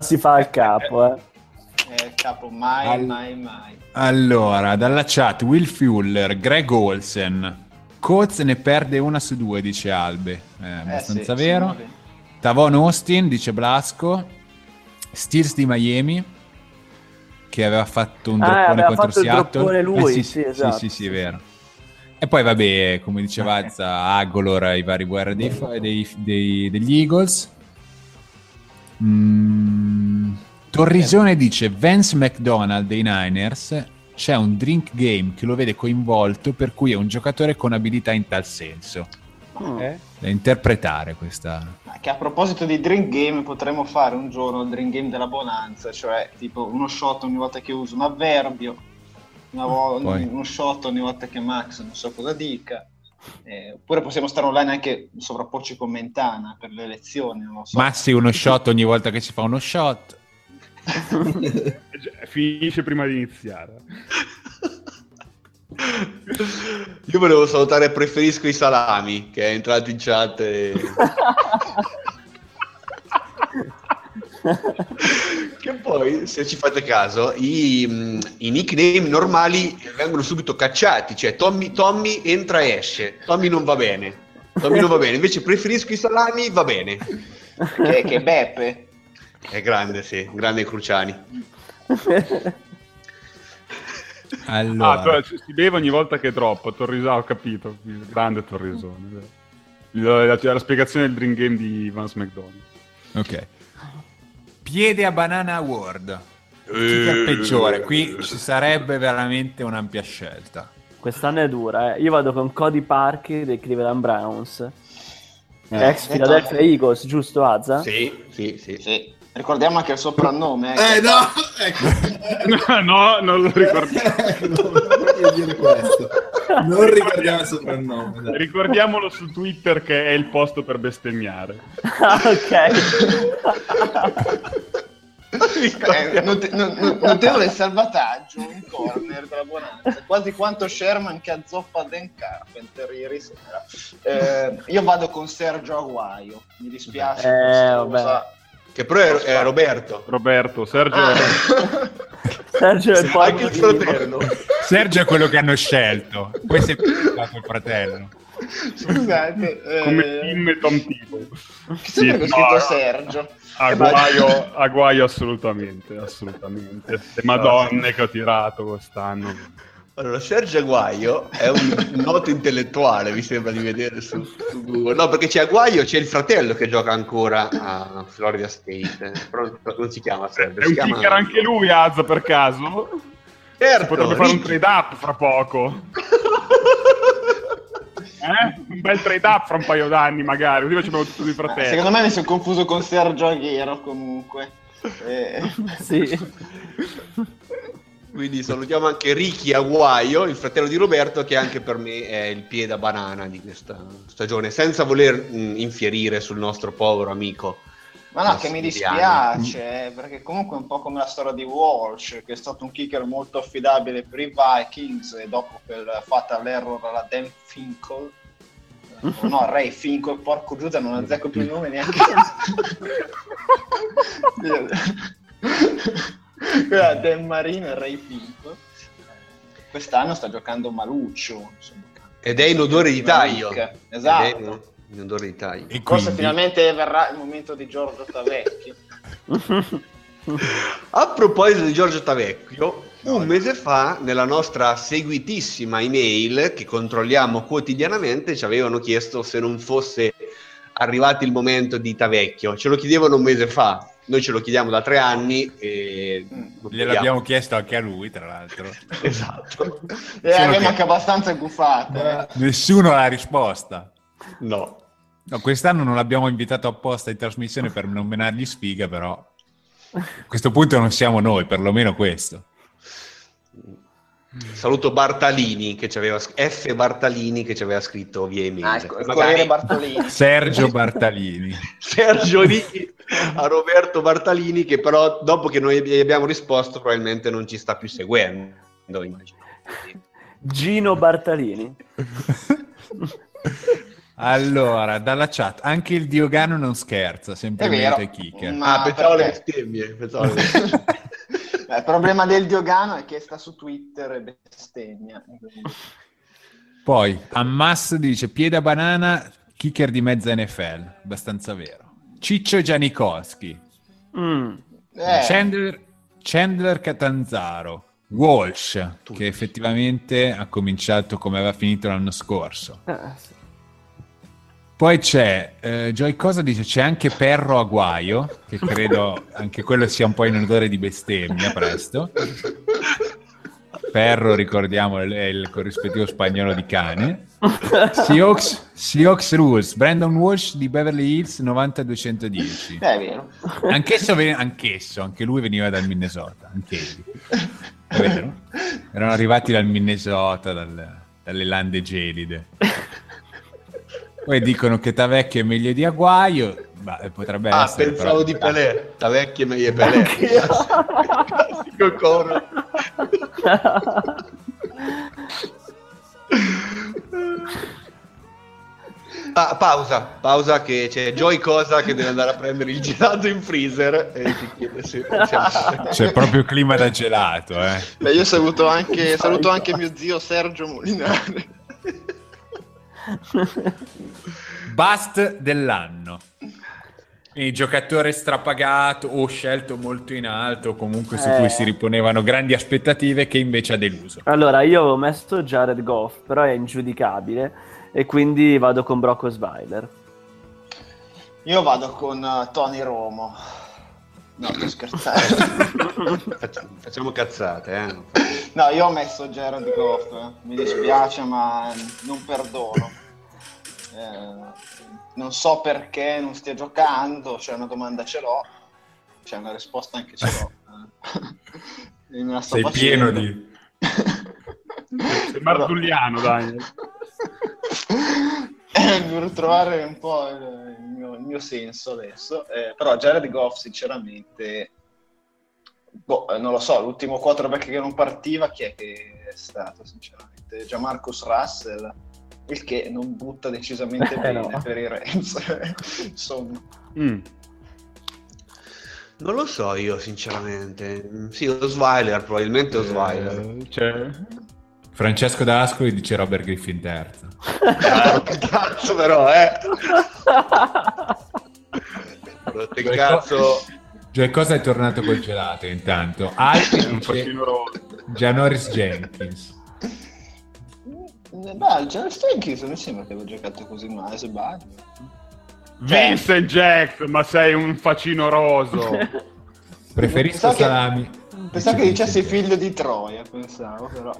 Si fa il capo, eh. Capo, mai. Allora, dalla chat, Will Fuller, Greg Olsen... Coates ne perde 1 su 2, dice Albe, abbastanza vero. Sì, Tavon Austin, dice Blasco. Steels di Miami, che aveva fatto un droppone contro Seattle. Lui, sì, esatto. Sì, è vero. E poi vabbè, come diceva Agolor, i vari guerra degli Eagles. Torrisone dice Vance McDonald dei Niners, c'è un drink game che lo vede coinvolto, per cui è un giocatore con abilità in tal senso. Da interpretare questa. Che a proposito di drink game, potremmo fare un giorno il drink game della bonanza, cioè tipo uno shot ogni volta che uso un avverbio, uno shot ogni volta che Max non so cosa dica. Oppure possiamo stare online anche sovrapporci con Mentana per le elezioni, non lo so. Massi uno shot ogni volta che si fa uno shot. Finisce prima di iniziare. Io volevo salutare Preferisco i salami, che è entrato in chat che poi, se ci fate caso, i nickname normali vengono subito cacciati, cioè Tommy entra e esce, Tommy non va bene, invece Preferisco i salami va bene, che Beppe è grande, sì, grande Cruciani. Allora. Cioè, si beve ogni volta che è troppo. Torrisone, ho capito, grande Torrisone. La spiegazione del drink game di Vance McDonald. Ok. Piede a banana award. Chi è peggiore? Qui ci sarebbe veramente un'ampia scelta. Quest'anno è dura, eh. Io vado con Cody Parkey dei Cleveland Browns. Ex Philadelphia Eagles, giusto Azza? Sì. Ricordiamo anche il soprannome. No, non lo ricordiamo. Non ricordiamo il soprannome. Dai. Ricordiamolo su Twitter, che è il posto per bestemmiare. Ok. Notevole salvataggio in corner della bonanza, quasi quanto Sherman che azzoppa Dan Carpenter ieri sera. Io vado con Sergio Aguaio, mi dispiace. Vabbè. Che però è Roberto, Sergio Sergio è anche il fratello. Sergio è quello che hanno scelto, poi si è stato il fratello. Scusate, come Tim e Tom Tipo. Chissà perché ho scritto Sergio. Aguaio assolutamente. Le madonne che ho tirato quest'anno. Allora, Sergio Aguaio è un noto intellettuale, mi sembra di vedere su Google. No, perché c'è Aguaio, c'è il fratello che gioca ancora a Florida State. Però non si chiama Sergio. È un kicker anche lui, Azza, per caso? Certo. Potrebbe fare un trade-up fra poco. Un bel trade-up fra un paio d'anni, magari. Così facciamo tutto di fratelli. Secondo me mi sono confuso con Sergio Aguero, comunque. Sì. Quindi salutiamo anche Ricky Aguaio, il fratello di Roberto, che anche per me è il piede a banana di questa stagione, senza voler infierire sul nostro povero amico. Ma no, che mi dispiace, perché comunque è un po' come la storia di Walsh, che è stato un kicker molto affidabile per i Vikings, e dopo quel fatal error alla Dan Finkel, Ray Finkel, porco Giuda, non azzecco più il nome neanche. Dan Marino e Ray Pinto quest'anno sta giocando maluccio, insomma. Ed è in odore di taglio, esatto, in odore di taglio, e forse finalmente verrà il momento di Giorgio Tavecchio. A proposito di Giorgio Tavecchio, un mese fa nella nostra seguitissima email che controlliamo quotidianamente ci avevano chiesto se non fosse arrivato il momento di Tavecchio. Ce lo chiedevano un mese fa. Noi ce lo chiediamo da 3 anni e gliel'abbiamo chiesto anche a lui, tra l'altro. Esatto. E abbiamo anche abbastanza gufato. Nessuno ha risposta. No, quest'anno non l'abbiamo invitato apposta in trasmissione per non menargli sfiga, però a questo punto non siamo noi, perlomeno questo. Saluto Bartalini che ci aveva scritto via email. Magari Bartolini. Sergio Bartalini. Sergio Ricky a Roberto Bartalini, che però dopo che noi gli abbiamo risposto probabilmente non ci sta più seguendo, immagino. Gino Bartalini. Allora, dalla chat, anche il Diogano non scherza, semplicemente kicker. Ma pensavo le bestemmie, Il problema del Diogano è che sta su Twitter e bestemmia. Poi Ammas dice piede a banana, kicker di mezza NFL, abbastanza vero. Ciccio Gianikowski, Chandler Chandler Catanzaro, Walsh, tutti, che effettivamente ha cominciato come aveva finito l'anno scorso. Sì. Poi c'è, Joy Cosa dice, c'è anche Perro Aguaio, che credo anche quello sia un po' in odore di bestemmia presto. Perro, ricordiamo, è il corrispettivo spagnolo di cane. Seahawks Rules, Brandon Walsh di Beverly Hills 90210. È vero. Anch'esso, anche lui veniva dal Minnesota, è vero? Erano arrivati dal Minnesota, dalle lande gelide. Poi dicono che Tavecchio è meglio di Aguaio, ma potrebbe essere... Ah, pensavo di Pelé. Tavecchio è meglio di Pelé. Classico coro. Pausa che c'è Joy Cosa che deve andare a prendere il gelato in freezer e ti chiede se c'è proprio clima da gelato, eh. Beh, io saluto anche mio zio Sergio Molinare. Bust dell'anno, il giocatore strapagato o scelto molto in alto, comunque su cui si riponevano grandi aspettative, che invece ha deluso. Allora, io avevo messo Jared Goff, però è ingiudicabile e quindi vado con Brock Osweiler. Io vado con Tony Romo. No, per scherzare. Facciamo cazzate, eh? No, io ho messo Jared Goff, mi dispiace ma non perdono. Non so perché non stia giocando, c'è una domanda ce l'ho, c'è una risposta anche ce l'ho. Me la sto facendo. Pieno di... Sei Marzulliano, dai. Devo trovare un po' il mio senso adesso, però Jared Goff sinceramente non lo so, l'ultimo quarterback che non partiva chi è che è stato sinceramente? Jamarcus Russell, il che non butta decisamente bene no, per i Rams. Insomma non lo so io sinceramente, sì, Osweiler, probabilmente Osweiler. Cioè... Francesco D'Ascoli dice Robert Griffin terzo. Cazzo però, Joy Cosa è tornato col gelato intanto. Altri Janoris Jenkins. Beh, Janoris Jenkins non mi sembra che abbia giocato così male, se sbaglio. Vincent Jackson, ma sei un facinoroso. Preferisco salami. Pensavo che dicessi figlio di Troia, pensavo però.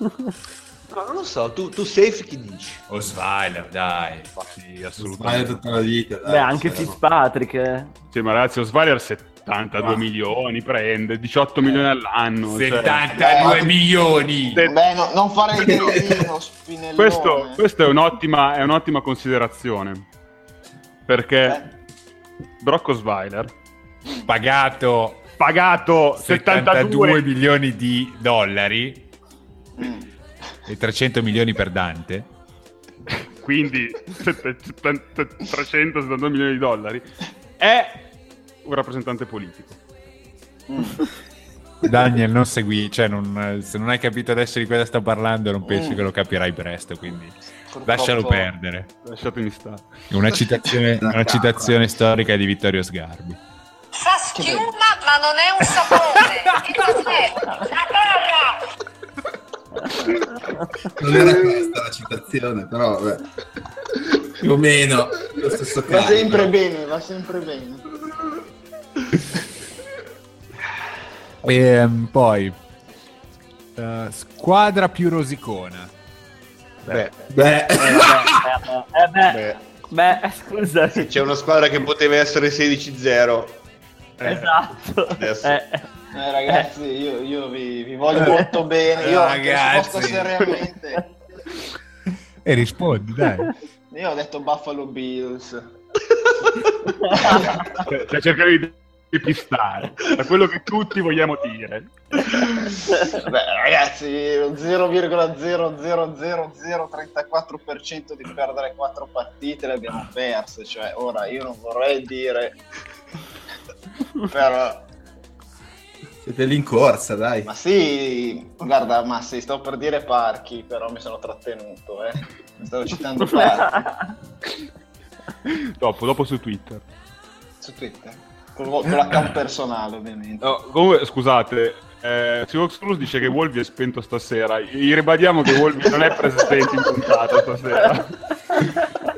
No, non lo so, tu safe chi dici? Osweiler, dai, sì, assolutamente. Osweiler tutta la vita. Dai, beh, anche Fitzpatrick. Sì, ma ragazzi, Osweiler 72 milioni prende, 18 milioni all'anno. 72 milioni! Beh, no, non fare il delirino, spinellone. Questo è un'ottima considerazione, perché Brock Osweiler, pagato 72 milioni di dollari, e 300 milioni per Dante, quindi 372 milioni di dollari, è un rappresentante politico. Daniel, non segui, cioè se non hai capito adesso di cosa sto parlando non penso che lo capirai presto, quindi purtroppo... lascialo perdere, lasciatemi stare. Una citazione storica di Vittorio Sgarbi: fa schiuma ma non è un sapore. La barra. Non era questa la citazione, però beh, più o meno lo stesso caso. Va sempre bene. E poi squadra più rosicona. Scusa, c'è una squadra che poteva essere 16-0. Esatto. Adesso. Ragazzi, io vi voglio molto bene. Io ho risposto seriamente. E rispondi, dai. Io ho detto Buffalo Bills. Cioè, cercavi di pistare da quello che tutti vogliamo dire. Beh, ragazzi, 0,00034% di perdere 4 partite le abbiamo perse. Cioè, ora io non vorrei dire, però. Siete lì in corsa, dai. Ma sì, guarda, ma sì, sto per dire Parchi, però mi sono trattenuto, Stavo citando Parchi. Dopo su Twitter. con l'account personale, ovviamente. No, comunque, scusate, Seahawks Cruz dice che Wolvi è spento stasera. Gli ribadiamo che Wolvi non è presente in puntata stasera.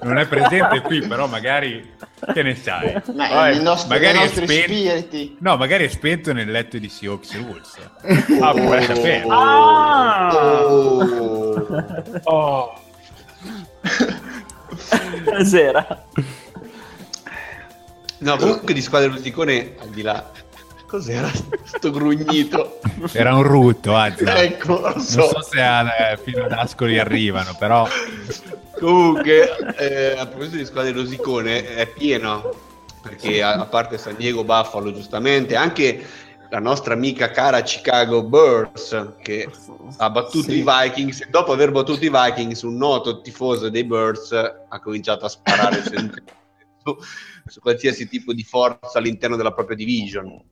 Non è presente qui, però magari che ne sai. Spiriti. No, magari è spento nel letto di Seahawks Cruz. Ah, puoi sapere. Stasera. No, comunque di squadre Rusticone, al di là, cos'era sto grugnito? Era un rutto, anzi. Ecco, non so se fino ad Ascoli arrivano, però... Comunque, a proposito di squadre Rosicone, è pieno, perché a parte San Diego, Buffalo, giustamente, anche la nostra amica cara Chicago Bears, che ha battuto i Vikings, e dopo aver battuto i Vikings, un noto tifoso dei Bears ha cominciato a sparare sempre su qualsiasi tipo di forza all'interno della propria division.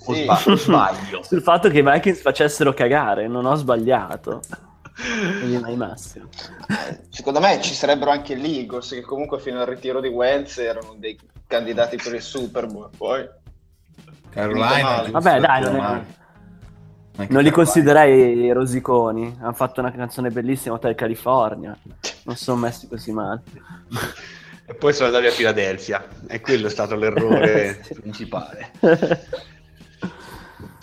Sbaglio sul fatto che i Vikings facessero cagare, non ho sbagliato. Secondo me ci sarebbero anche gli Eagles, che comunque fino al ritiro di Wentz erano dei candidati per il Super Bowl. Poi Carolina, vabbè, dai, non li considerai i rosiconi. Hanno fatto una canzone bellissima, Hotel California, non sono messi così male. E poi sono andati a Filadelfia, e quello è stato l'errore principale.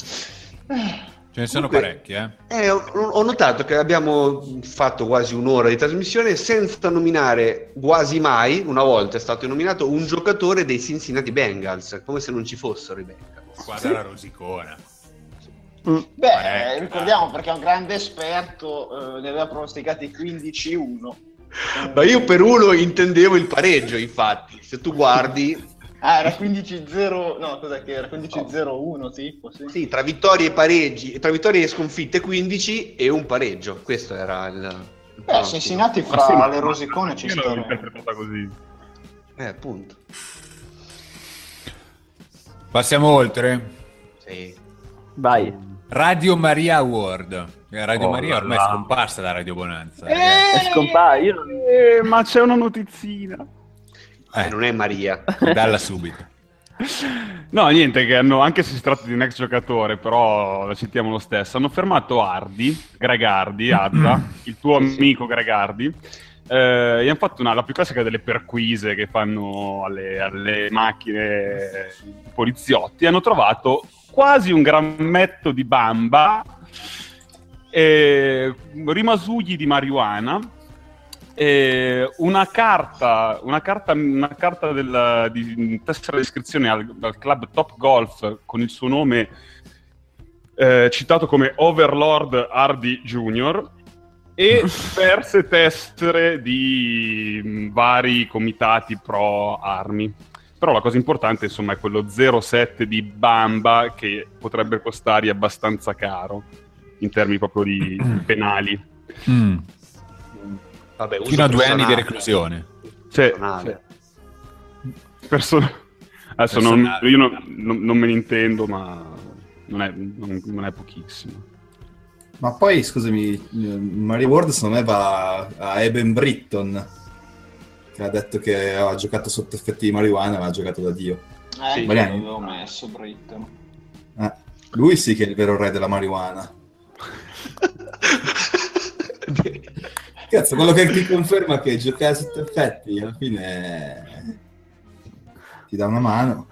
Ce ne sono parecchi, eh? Ho notato che abbiamo fatto quasi un'ora di trasmissione senza nominare quasi mai, una volta è stato nominato un giocatore dei Cincinnati Bengals, come se non ci fossero i Bengals. Guarda la rosicona. Beh, ricordiamo, perché è un grande esperto, ne aveva pronosticati 15-1. Ma io per uno intendevo il pareggio, infatti, se tu guardi... Ah, era 15-0, no, cos'è che era? 15-0-1, tipo, sì. Sì, tra vittorie e pareggi, tra vittorie e sconfitte 15 e un pareggio, questo era il... Cincinnati fra le rosicone ci sono. Io l'ho interpretata così. Appunto. Passiamo oltre? Sì. Vai. Radio Maria Award. Radio Maria ormai è scomparsa da Radio Bonanza. Ma c'è una notizina. Non è Maria. Dalla subito. No, niente, che hanno, anche se si tratta di un ex giocatore, però la sentiamo lo stesso. Hanno fermato Greg Hardy, il tuo amico Greg Hardy. Gli hanno fatto la più classica delle perquise che fanno alle macchine poliziotti. Hanno trovato quasi un grammetto di bamba, rimasugli di marijuana, una carta di tessera di iscrizione al club Top Golf con il suo nome citato come Overlord Hardy Jr. e diverse tessere di vari comitati pro armi. Però la cosa importante, insomma, è quello 0,7 di bamba che potrebbe costare abbastanza caro in termini proprio di penali. Vabbè, fino a 2 anni di reclusione. Adesso io non me ne intendo, ma non è pochissimo. Ma poi, scusami, Mario Ward secondo me va a Eben Britton, che ha detto che aveva giocato sotto effetti di marijuana, aveva giocato da Dio. Sì, l'avevo messo Britton. Lui sì che è il vero re della marijuana. Cazzo, quello che ti conferma che giocare sotto effetti alla fine ti dà una mano.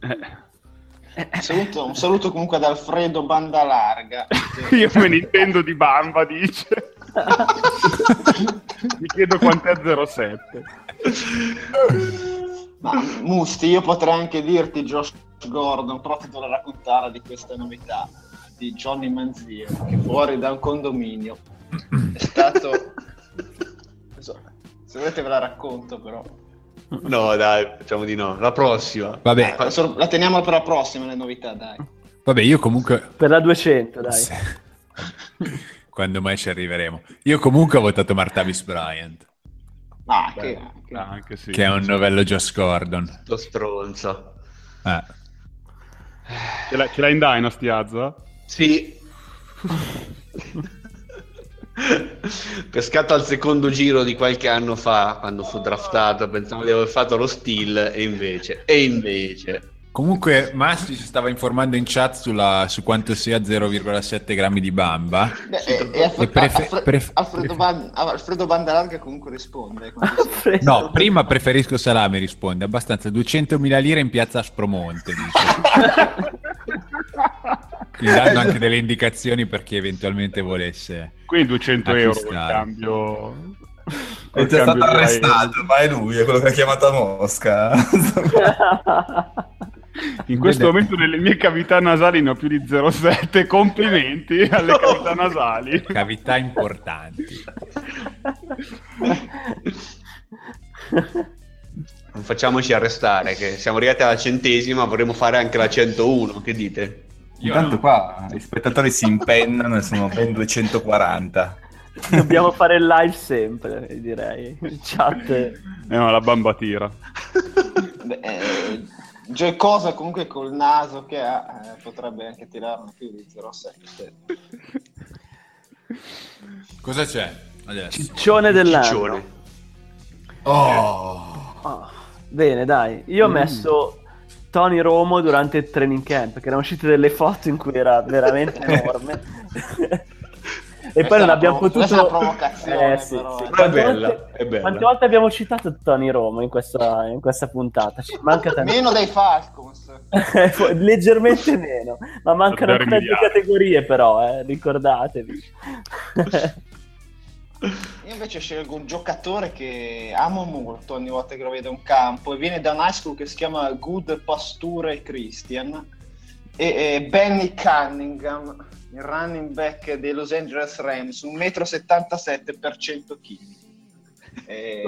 Cazzo. Un saluto comunque ad Alfredo Bandalarga. Io me ne intendo di bamba, dice. Mi chiedo quant'è 0,7. Ma Musti, io potrei anche dirti Josh Gordon, però ti dovrò raccontare di questa novità di Johnny Manziel, che fuori da un condominio è stato... Se volete ve la racconto, però. No, dai, facciamo di no. La prossima. Vabbè. La teniamo per la prossima, le novità, dai. Vabbè, io comunque... Per la 200, dai. Quando mai ci arriveremo. Io comunque ho votato Martavis Bryant. Anche sì. Che è un novello Josh Gordon. Lo stronzo. Ce l'hai in Dynasty, Azza? Sì. Pescato al secondo giro di qualche anno fa, quando fu draftato, pensavo di aver fatto lo steal, e invece Comunque Massi si stava informando in chat su quanto sia 0,7 grammi di bamba. Alfredo Bandalarga comunque risponde. No, prima preferisco salame, risponde, abbastanza 200.000 lire in piazza Aspromonte, dice. Gli danno anche delle indicazioni per chi eventualmente volesse. Qui 200 euro il cambio. È già stato arrestato, ma è lui, è quello che ha chiamato a Mosca. In questo momento nelle mie cavità nasali ne ho più di 0,7. Complimenti alle cavità nasali. Cavità importanti. Non facciamoci arrestare, che siamo arrivati alla 100ª, vorremmo fare anche la 101, che dite? Intanto qua gli spettatori si impennano e sono ben 240. Dobbiamo fare live sempre, direi. Chat. No, la bamba tira. Giocosa comunque col naso che ha, potrebbe anche tirarne più di 0,7. Cosa c'è adesso? Ciccione dell'anno. Ciccione. Oh. Bene, dai. Io ho messo Tony Romo durante il training camp, che erano uscite delle foto in cui era veramente enorme. E poi non abbiamo potuto. Questa è una provocazione, sì, però. Sì. È bella, è bella. Quante volte abbiamo citato Tony Romo in questa puntata? Ci manca tanto. Meno dei Falcons. Leggermente meno, ma mancano tre categorie, però, ricordatevi. Io invece scelgo un giocatore che amo molto ogni volta che lo vedo in campo, e viene da un high school che si chiama Good Pasture Christian, e Benny Cunningham, il running back dei Los Angeles Rams, 1,77 m per 100 kg. E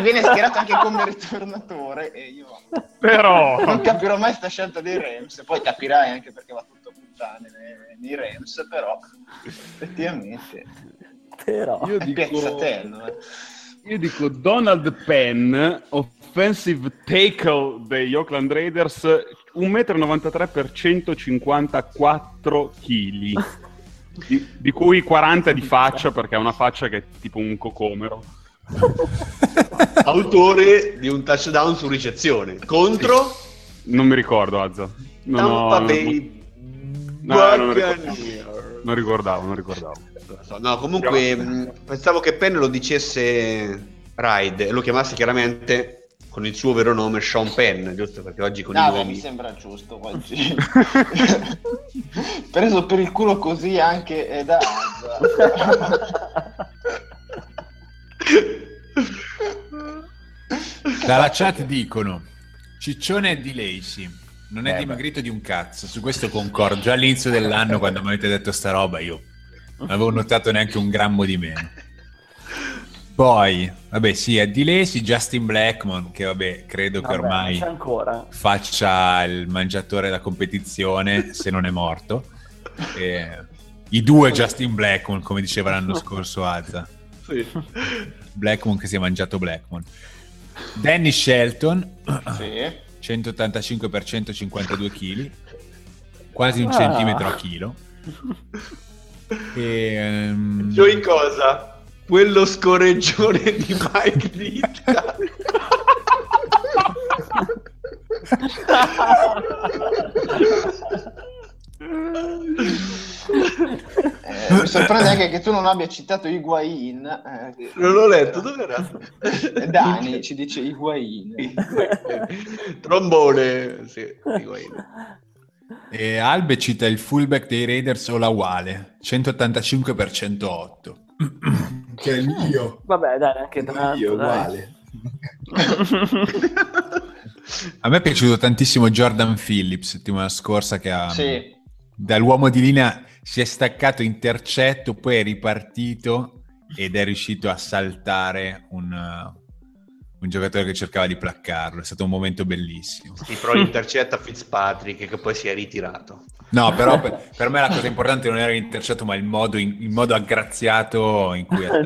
viene schierato anche come ritornatore, e io però non capirò mai sta scelta dei Rams, poi capirai anche perché va tutto a puttane nei Rams, però effettivamente io dico, piazzatello. Io dico Donald Penn, offensive tackle degli Oakland Raiders, 1,93 m per 154 kg, di cui 40 di faccia, perché ha una faccia che è tipo un cocomero. Autore di un touchdown su ricezione contro? Sì. Non mi ricordo, Azza. Non ricordavo. No, comunque pensavo che Penn lo dicesse Ride, lo chiamasse chiaramente con il suo vero nome, Sean Penn, giusto? Perché oggi con i nomi mi sembra giusto oggi. Preso per il culo così anche da dalla chat dicono Ciccione è di Lacey, non è dimagrito di un cazzo. Su questo concordo. Già all'inizio dell'anno quando mi avete detto sta roba io non avevo notato neanche un grammo di meno. Poi, vabbè, sì, è di Lacey, Justin Blackmon, che vabbè, credo che ormai faccia il mangiatore della competizione, se non è morto. I due Justin Blackmon, come diceva l'anno scorso Azza. Sì. Blackmon che si è mangiato Blackmon. Danny Shelton, sì. 185 per 152 kg, quasi un centimetro a chilo. Joey Cosa? Quello scorreggione di Mike Ditka. Mi sorprende anche che tu non abbia citato Higuain. Non l'ho letto, dove era? Dani ci dice Higuain. Trombone, sì, Higuain. E Albe cita il fullback dei Raiders Olawale, 185 per 108. Che è il mio. Vabbè, dai, anche tanto, uguale. A me è piaciuto tantissimo Jordan Phillips settimana scorsa, che dall'uomo di linea si è staccato intercetto, poi è ripartito ed è riuscito a saltare un giocatore che cercava di placcarlo. È stato un momento bellissimo. Sì, però l'intercetto a Fitzpatrick, che poi si è ritirato. No, però per me la cosa importante non era l'intercetto, ma il modo aggraziato in cui ha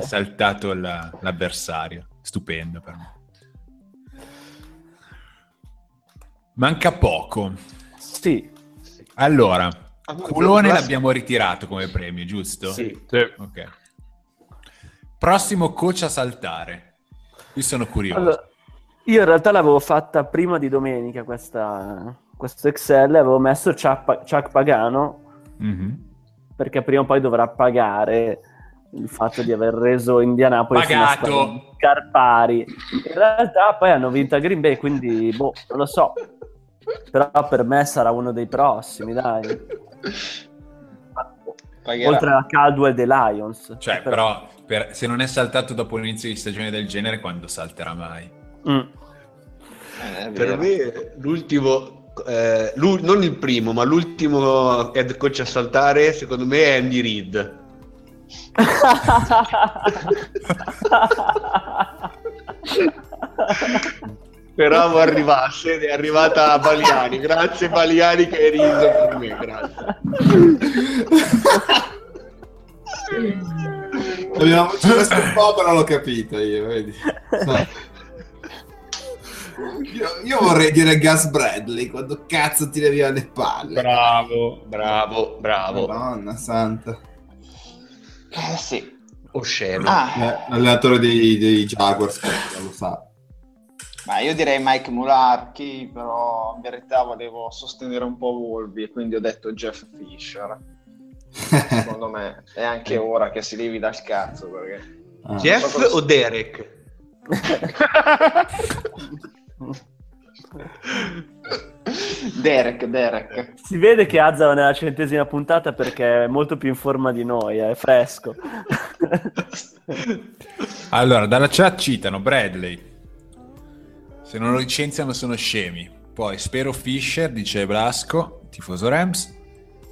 saltato l'avversario. Stupendo per me. Manca poco. Sì. Allora, Culone l'abbiamo ritirato come premio, giusto? Sì. Ok. Prossimo coach a saltare. Qui sono curioso. Allora, Io in realtà l'avevo fatta prima di domenica questo Excel, avevo messo Chuck Pagano, mm-hmm, perché prima o poi dovrà pagare il fatto di aver reso Indianapolis pagato Carpari. In realtà poi hanno vinto a Green Bay, quindi boh, non lo so, però per me sarà uno dei prossimi, dai. Pagherà. Oltre a Caldwell dei Lions, cioè però se non è saltato dopo l'inizio di stagione del genere, quando salterà mai? Mm. Per me l'ultimo non il primo, ma l'ultimo head coach a saltare secondo me è Andy Reid. Speravo arrivasse ed è arrivata a Bagliani. Grazie Bagliani che hai riso per me, grazie. Dobbiamo questo un po', però l'ho capito io, vedi. Io vorrei dire Gus Bradley, quando cazzo tira via le palle. Bravo. Madonna santa. Sì. O scemo. L'allenatore dei Jaguars, lo sa. Ma io direi Mike Mularchi, però in verità volevo sostenere un po' Wolby, quindi ho detto Jeff Fisher. Secondo me è anche ora che si levi dal cazzo, perché... Jeff o Derek? Derek. Si vede che Azza è nella 100ª puntata perché è molto più in forma di noi, è fresco. Allora, dalla chat citano Bradley. Se non lo licenziano sono scemi. Poi spero Fisher, dice Blasco, tifoso Rams.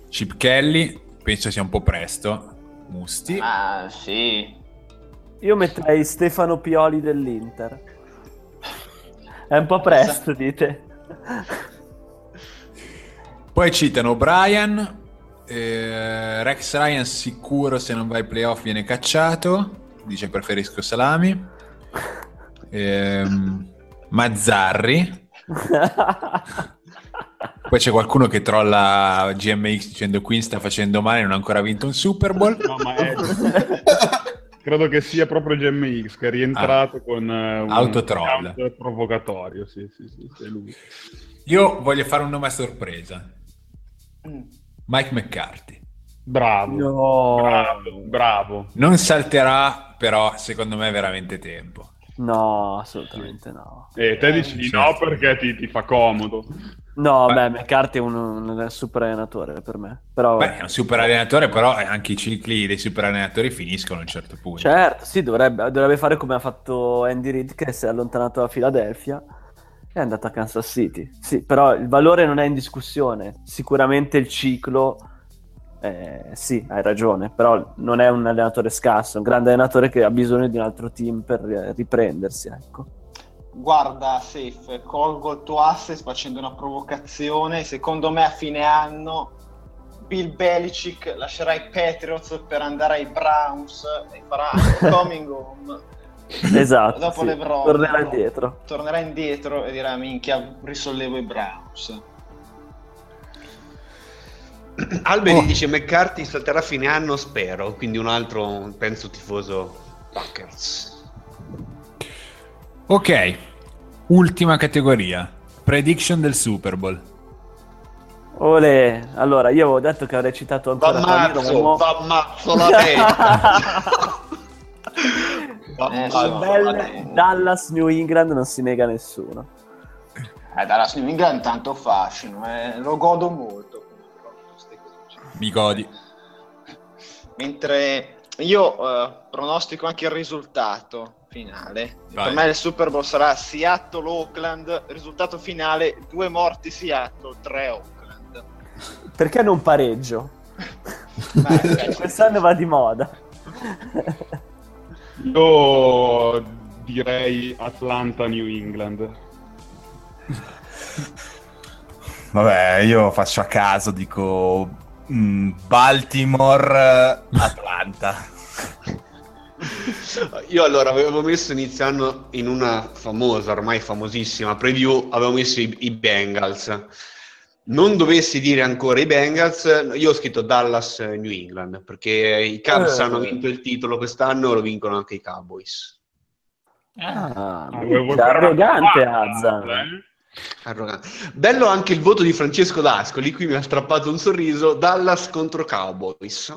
Chip Kelly, penso sia un po' presto. Musti. Ah, sì. Io metterei Stefano Pioli dell'Inter. È un po' presto, dite. Poi citano Brian. Rex Ryan sicuro, se non va ai playoff viene cacciato. Dice preferisco salami. Mazzarri. Poi c'è qualcuno che trolla GMX dicendo Queen sta facendo male, non ha ancora vinto un Super Bowl. No, ma è... credo che sia proprio GMX che è rientrato con un autotroll provocatorio. Sì, lui. Io voglio fare un nome a sorpresa. Mike McCarthy. Bravo. Non salterà, però secondo me è veramente tempo. No, assolutamente no. E te dici di no perché ti fa comodo. No, beh, McCarthy è un super allenatore per me. Però... beh, è un super allenatore, però anche i cicli dei super allenatori finiscono a un certo punto. Certo, sì, dovrebbe fare come ha fatto Andy Reid, che si è allontanato da Philadelphia e è andato a Kansas City. Sì, però il valore non è in discussione. Sicuramente il ciclo... sì, hai ragione, però non è un allenatore scarso, è un grande allenatore che ha bisogno di un altro team per riprendersi, ecco. Guarda, Safe, colgo il tuo assist facendo una provocazione. Secondo me a fine anno Bill Belichick lascerà i Patriots per andare ai Browns e farà coming home. Esatto, dopo sì, le Browns, tornerà indietro e dirà minchia, risollevo i Browns. Alberi dice McCarthy salterà a fine anno, spero, quindi un altro penso tifoso Packers. Ok, ultima categoria, prediction del Super Bowl. Olè, allora io avevo detto che avrei citato ancora Tony Romo. Dallas New England non si nega nessuno. Dallas New England tanto fascino, lo godo molto. Mi godi. Mentre io pronostico anche il risultato finale. Vai. Per me il Super Bowl sarà Seattle-Oakland, risultato finale 2 morti Seattle, 3 Oakland. Perché non pareggio? Quest'anno va di moda. Io direi Atlanta-New England. Vabbè, io faccio a caso, dico... Baltimore Atlanta. Io allora avevo messo iniziando in una famosa, ormai famosissima preview, avevo messo i Bengals. Non dovessi dire ancora i Bengals, io ho scritto Dallas New England perché i Cubs hanno vinto il titolo quest'anno, lo vincono anche i Cowboys. Arrogante Hazard. Arrogante. Bello anche il voto di Francesco D'Ascoli, qui mi ha strappato un sorriso. Dallas contro Cowboys.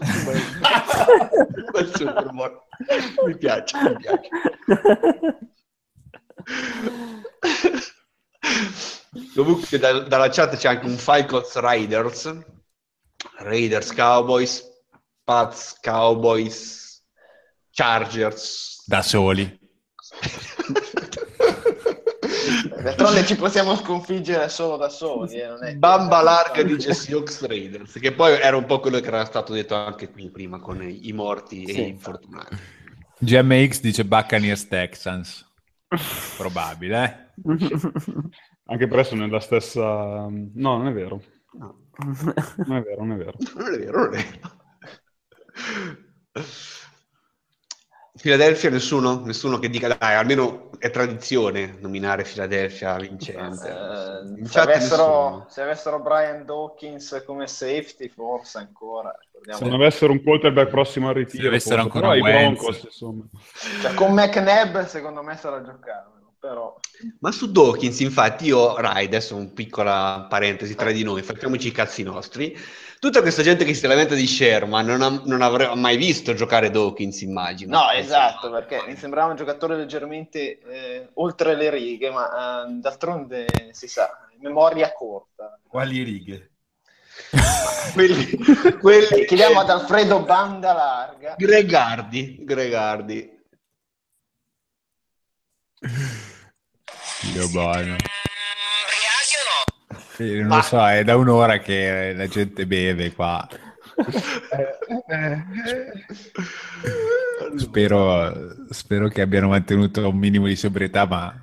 mi piace. Comunque dalla chat c'è anche un Falcons Raiders Cowboys, Pats Cowboys, Chargers da soli. D'altronde ci possiamo sconfiggere solo da soli, non è... Bamba larga dice Seahawks Raiders, che poi era un po' quello che era stato detto anche qui prima con i morti e gli infortunati. GMX dice Buccaneers Texans, probabile, anche per essere nella stessa... No, non è vero. Philadelphia nessuno che dica, dai, almeno è tradizione nominare Philadelphia vincente. Se avessero Brian Dawkins come safety forse ancora. Se non avessero un quarterback prossimo al ritiro, forse, ancora però i Broncos, insomma. Cioè, con McNabb secondo me sarà giocarmelo, però. Ma su Dawkins infatti io, Rai, adesso un piccola parentesi tra di noi, facciamoci i cazzi nostri. Tutta questa gente che si lamenta di Sherman non avrei mai visto giocare Dawkins, immagino. No, esatto, perché mi sembrava un giocatore leggermente oltre le righe, ma d'altronde si sa, memoria corta. Quali righe? quelli chiediamo ad Alfredo Banda Larga. Gregardi. Dio buono. Non lo so, è da un'ora che la gente beve qua. Spero che abbiano mantenuto un minimo di sobrietà, ma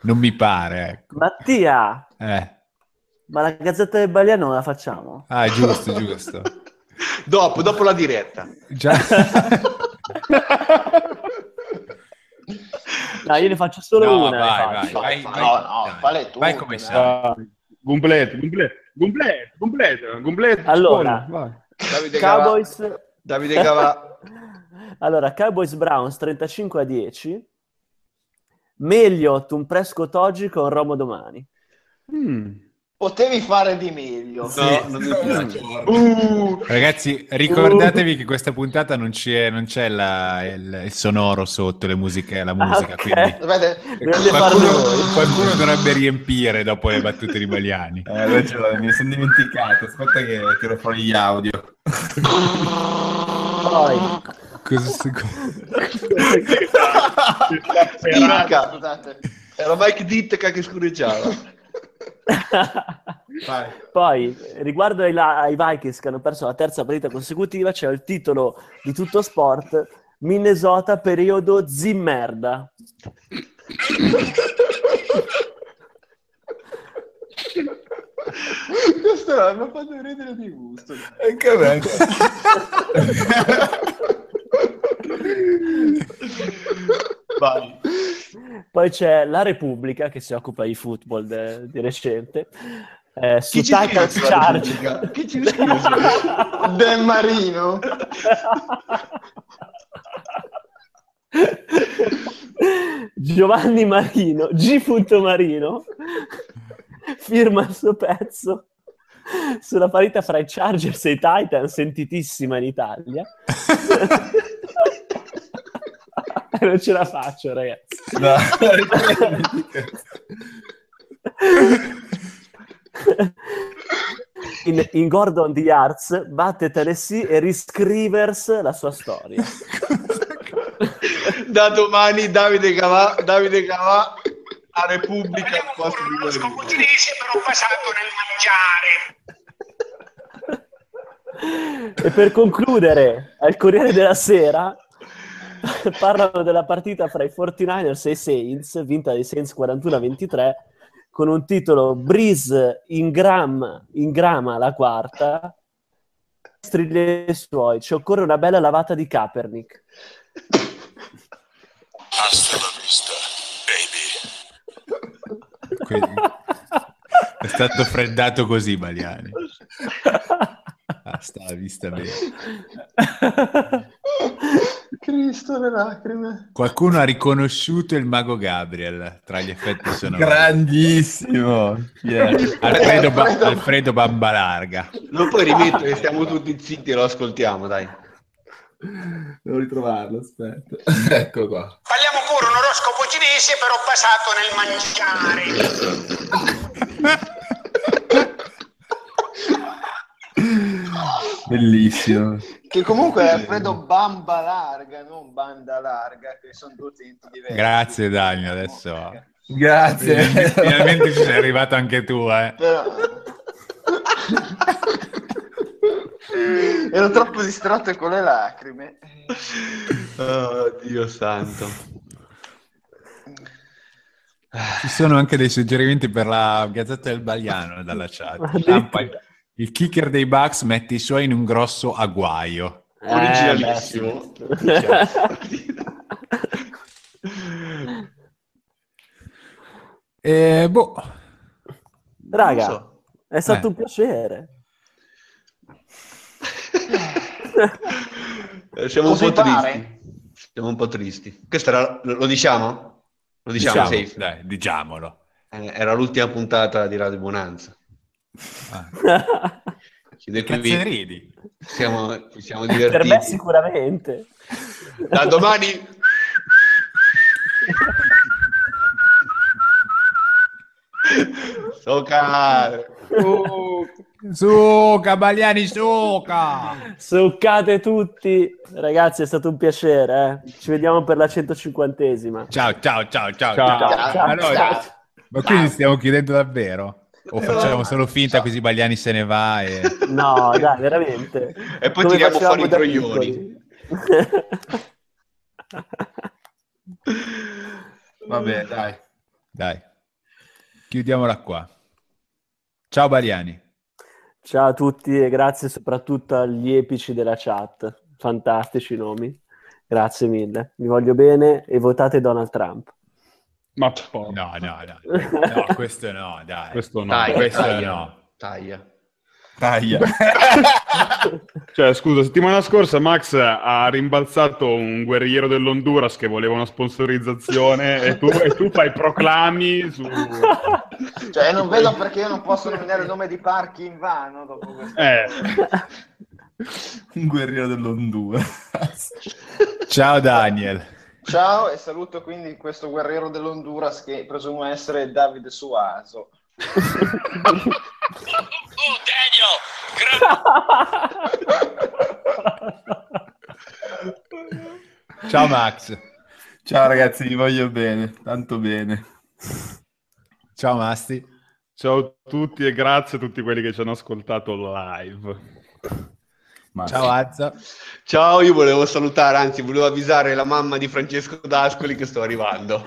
non mi pare. Ecco. Mattia, ma la Gazzetta del Bagliano la facciamo? Ah, giusto. dopo la diretta. Già. No, io ne faccio solo una. Vai come sai. Completo. Allora, Davide Gava. Allora, Cowboys Browns 35-10. Meglio un Prescott oggi con Romo domani. Potevi fare di meglio. No, sì. Non ragazzi, ricordatevi che questa puntata non c'è il sonoro sotto, la musica. Okay. Quindi qualcuno dovrebbe riempire dopo le battute di Bagliani. Mi sono dimenticato. Aspetta che tiro fuori gli audio. Era Mike Ditka che scureggiava. Poi riguardo ai Vikings che hanno perso la terza partita consecutiva, c'è il titolo di tutto sport: Minnesota periodo zimmerda. Questo l'hanno fatto ridere di gusto anche a me. Vai. Poi c'è la Repubblica che si occupa di football di recente. Su Titans Chargers. Chi ci scusa? De Marino. Giovanni Marino, G. Marino, firma il suo pezzo sulla parità fra i Chargers e i Titans, sentitissima in Italia. Non ce la faccio, ragazzi. No. in Gordon the Arts batte Tennessee e riscrivers la sua storia. Da domani Davide Cavà a Repubblica. Lo scomutinese però basato nel mangiare. E per concludere, al Corriere della Sera parlano della partita fra i 49ers e i Saints, vinta dai Saints 41-23, con un titolo: Breeze ingrama la quarta, strilli suoi, ci occorre una bella lavata di Kaepernick. Hasta la vista, baby. Quindi, è stato freddato così Bagliani. Hasta la vista, baby. visto le lacrime. Qualcuno ha riconosciuto il mago Gabriel tra gli effetti sonori. Grandissimo. Yeah. Alfredo Bambalarga. Non puoi rimettere, stiamo tutti zitti e lo ascoltiamo, dai. Devo ritrovarlo, aspetta. Ecco qua. Parliamo pure un oroscopo cinese però basato nel mangiare. Bellissimo. Che comunque è Alfredo Bambalarga, non Banda Larga, che sono due tipi diversi. Grazie Daniele, adesso grazie. Finalmente ci sei arrivato anche tu, eh. Però... ero troppo distratto con le lacrime. Oh, Dio santo. Ci sono anche dei suggerimenti per la Gazzetta del Bagliano dalla chat. Il kicker dei Bucks mette i suoi in un grosso agguaio. Originalissimo. Boh. Raga, so. È stato un piacere. Siamo un po' tristi. Siamo un po' tristi. Questo era, lo diciamo? Lo diciamo, diciamo. Dai, diciamolo. Era l'ultima puntata di Radio Bonanza. Ah. Ridi. Ci siamo divertiti. Per me sicuramente. Da domani. Suca Bagliani, suca. Succate tutti. Ragazzi, è stato un piacere, eh. Ci vediamo per la 150esima. Ciao. Allora, ma quindi stiamo chiudendo davvero? O facciamo solo finta così Bagliani se ne va e... No, dai, veramente. E poi tiriamo fuori i troioni. Vabbè, dai. Chiudiamola qua. Ciao Bagliani. Ciao a tutti e grazie soprattutto agli epici della chat. Fantastici nomi. Grazie mille. Vi voglio bene e votate Donald Trump. Ma no, questo no, dai. Questo no, taglia, questo taglia, no. Taglia. Cioè, scusa, settimana scorsa Max ha rimbalzato un guerriero dell'Honduras che voleva una sponsorizzazione e tu fai proclami su... Cioè, non vedo perché io non posso nominare il nome di parchi in vano dopo questo. Un guerriero dell'Honduras. Ciao Daniel. Ciao e saluto quindi questo guerriero dell'Honduras che presumo essere David Suazo. Ciao Max. Ciao ragazzi, vi voglio bene, tanto bene. Ciao Masti. Ciao a tutti e grazie a tutti quelli che ci hanno ascoltato live. Ciao Azza. Ciao, io volevo salutare, anzi volevo avvisare la mamma di Francesco D'Ascoli che sto arrivando.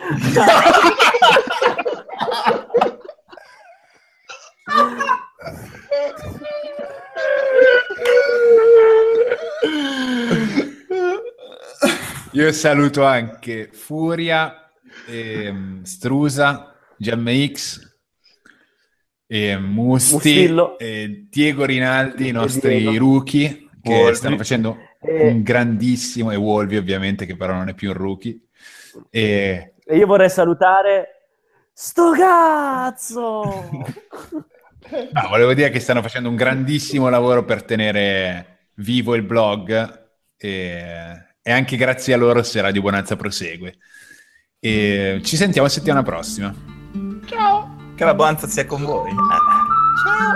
Io saluto anche Furia, Strusa, GMX, e Musti, Diego Rinaldi, i nostri rookie che Wolvi. Stanno facendo un grandissimo, e Wolvi ovviamente che però non è più un rookie e io vorrei salutare sto cazzo. No, volevo dire che stanno facendo un grandissimo lavoro per tenere vivo il blog e anche grazie a loro se Radio Bonanza prosegue e ci sentiamo settimana prossima. Ciao, che la Bonanza sia con voi. Ciao.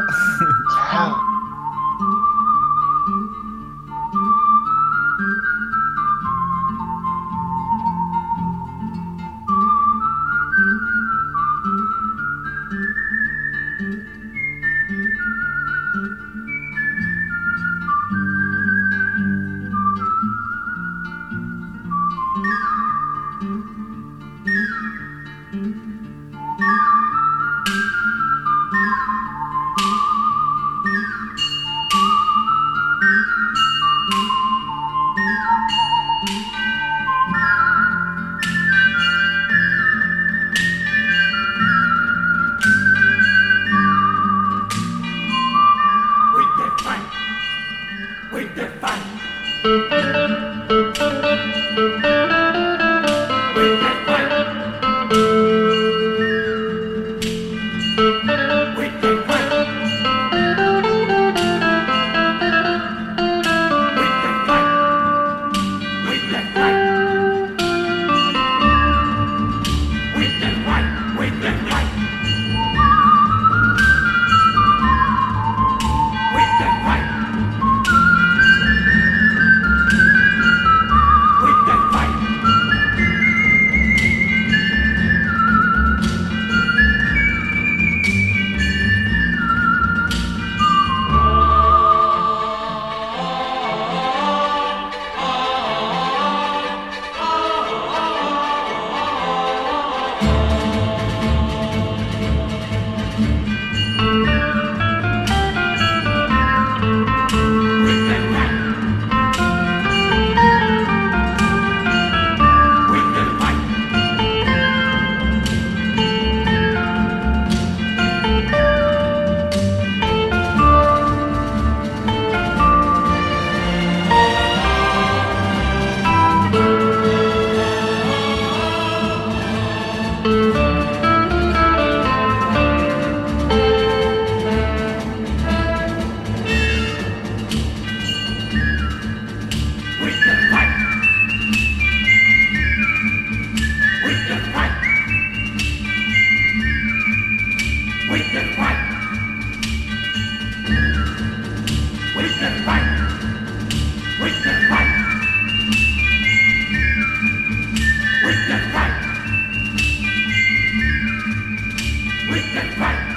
We can fight!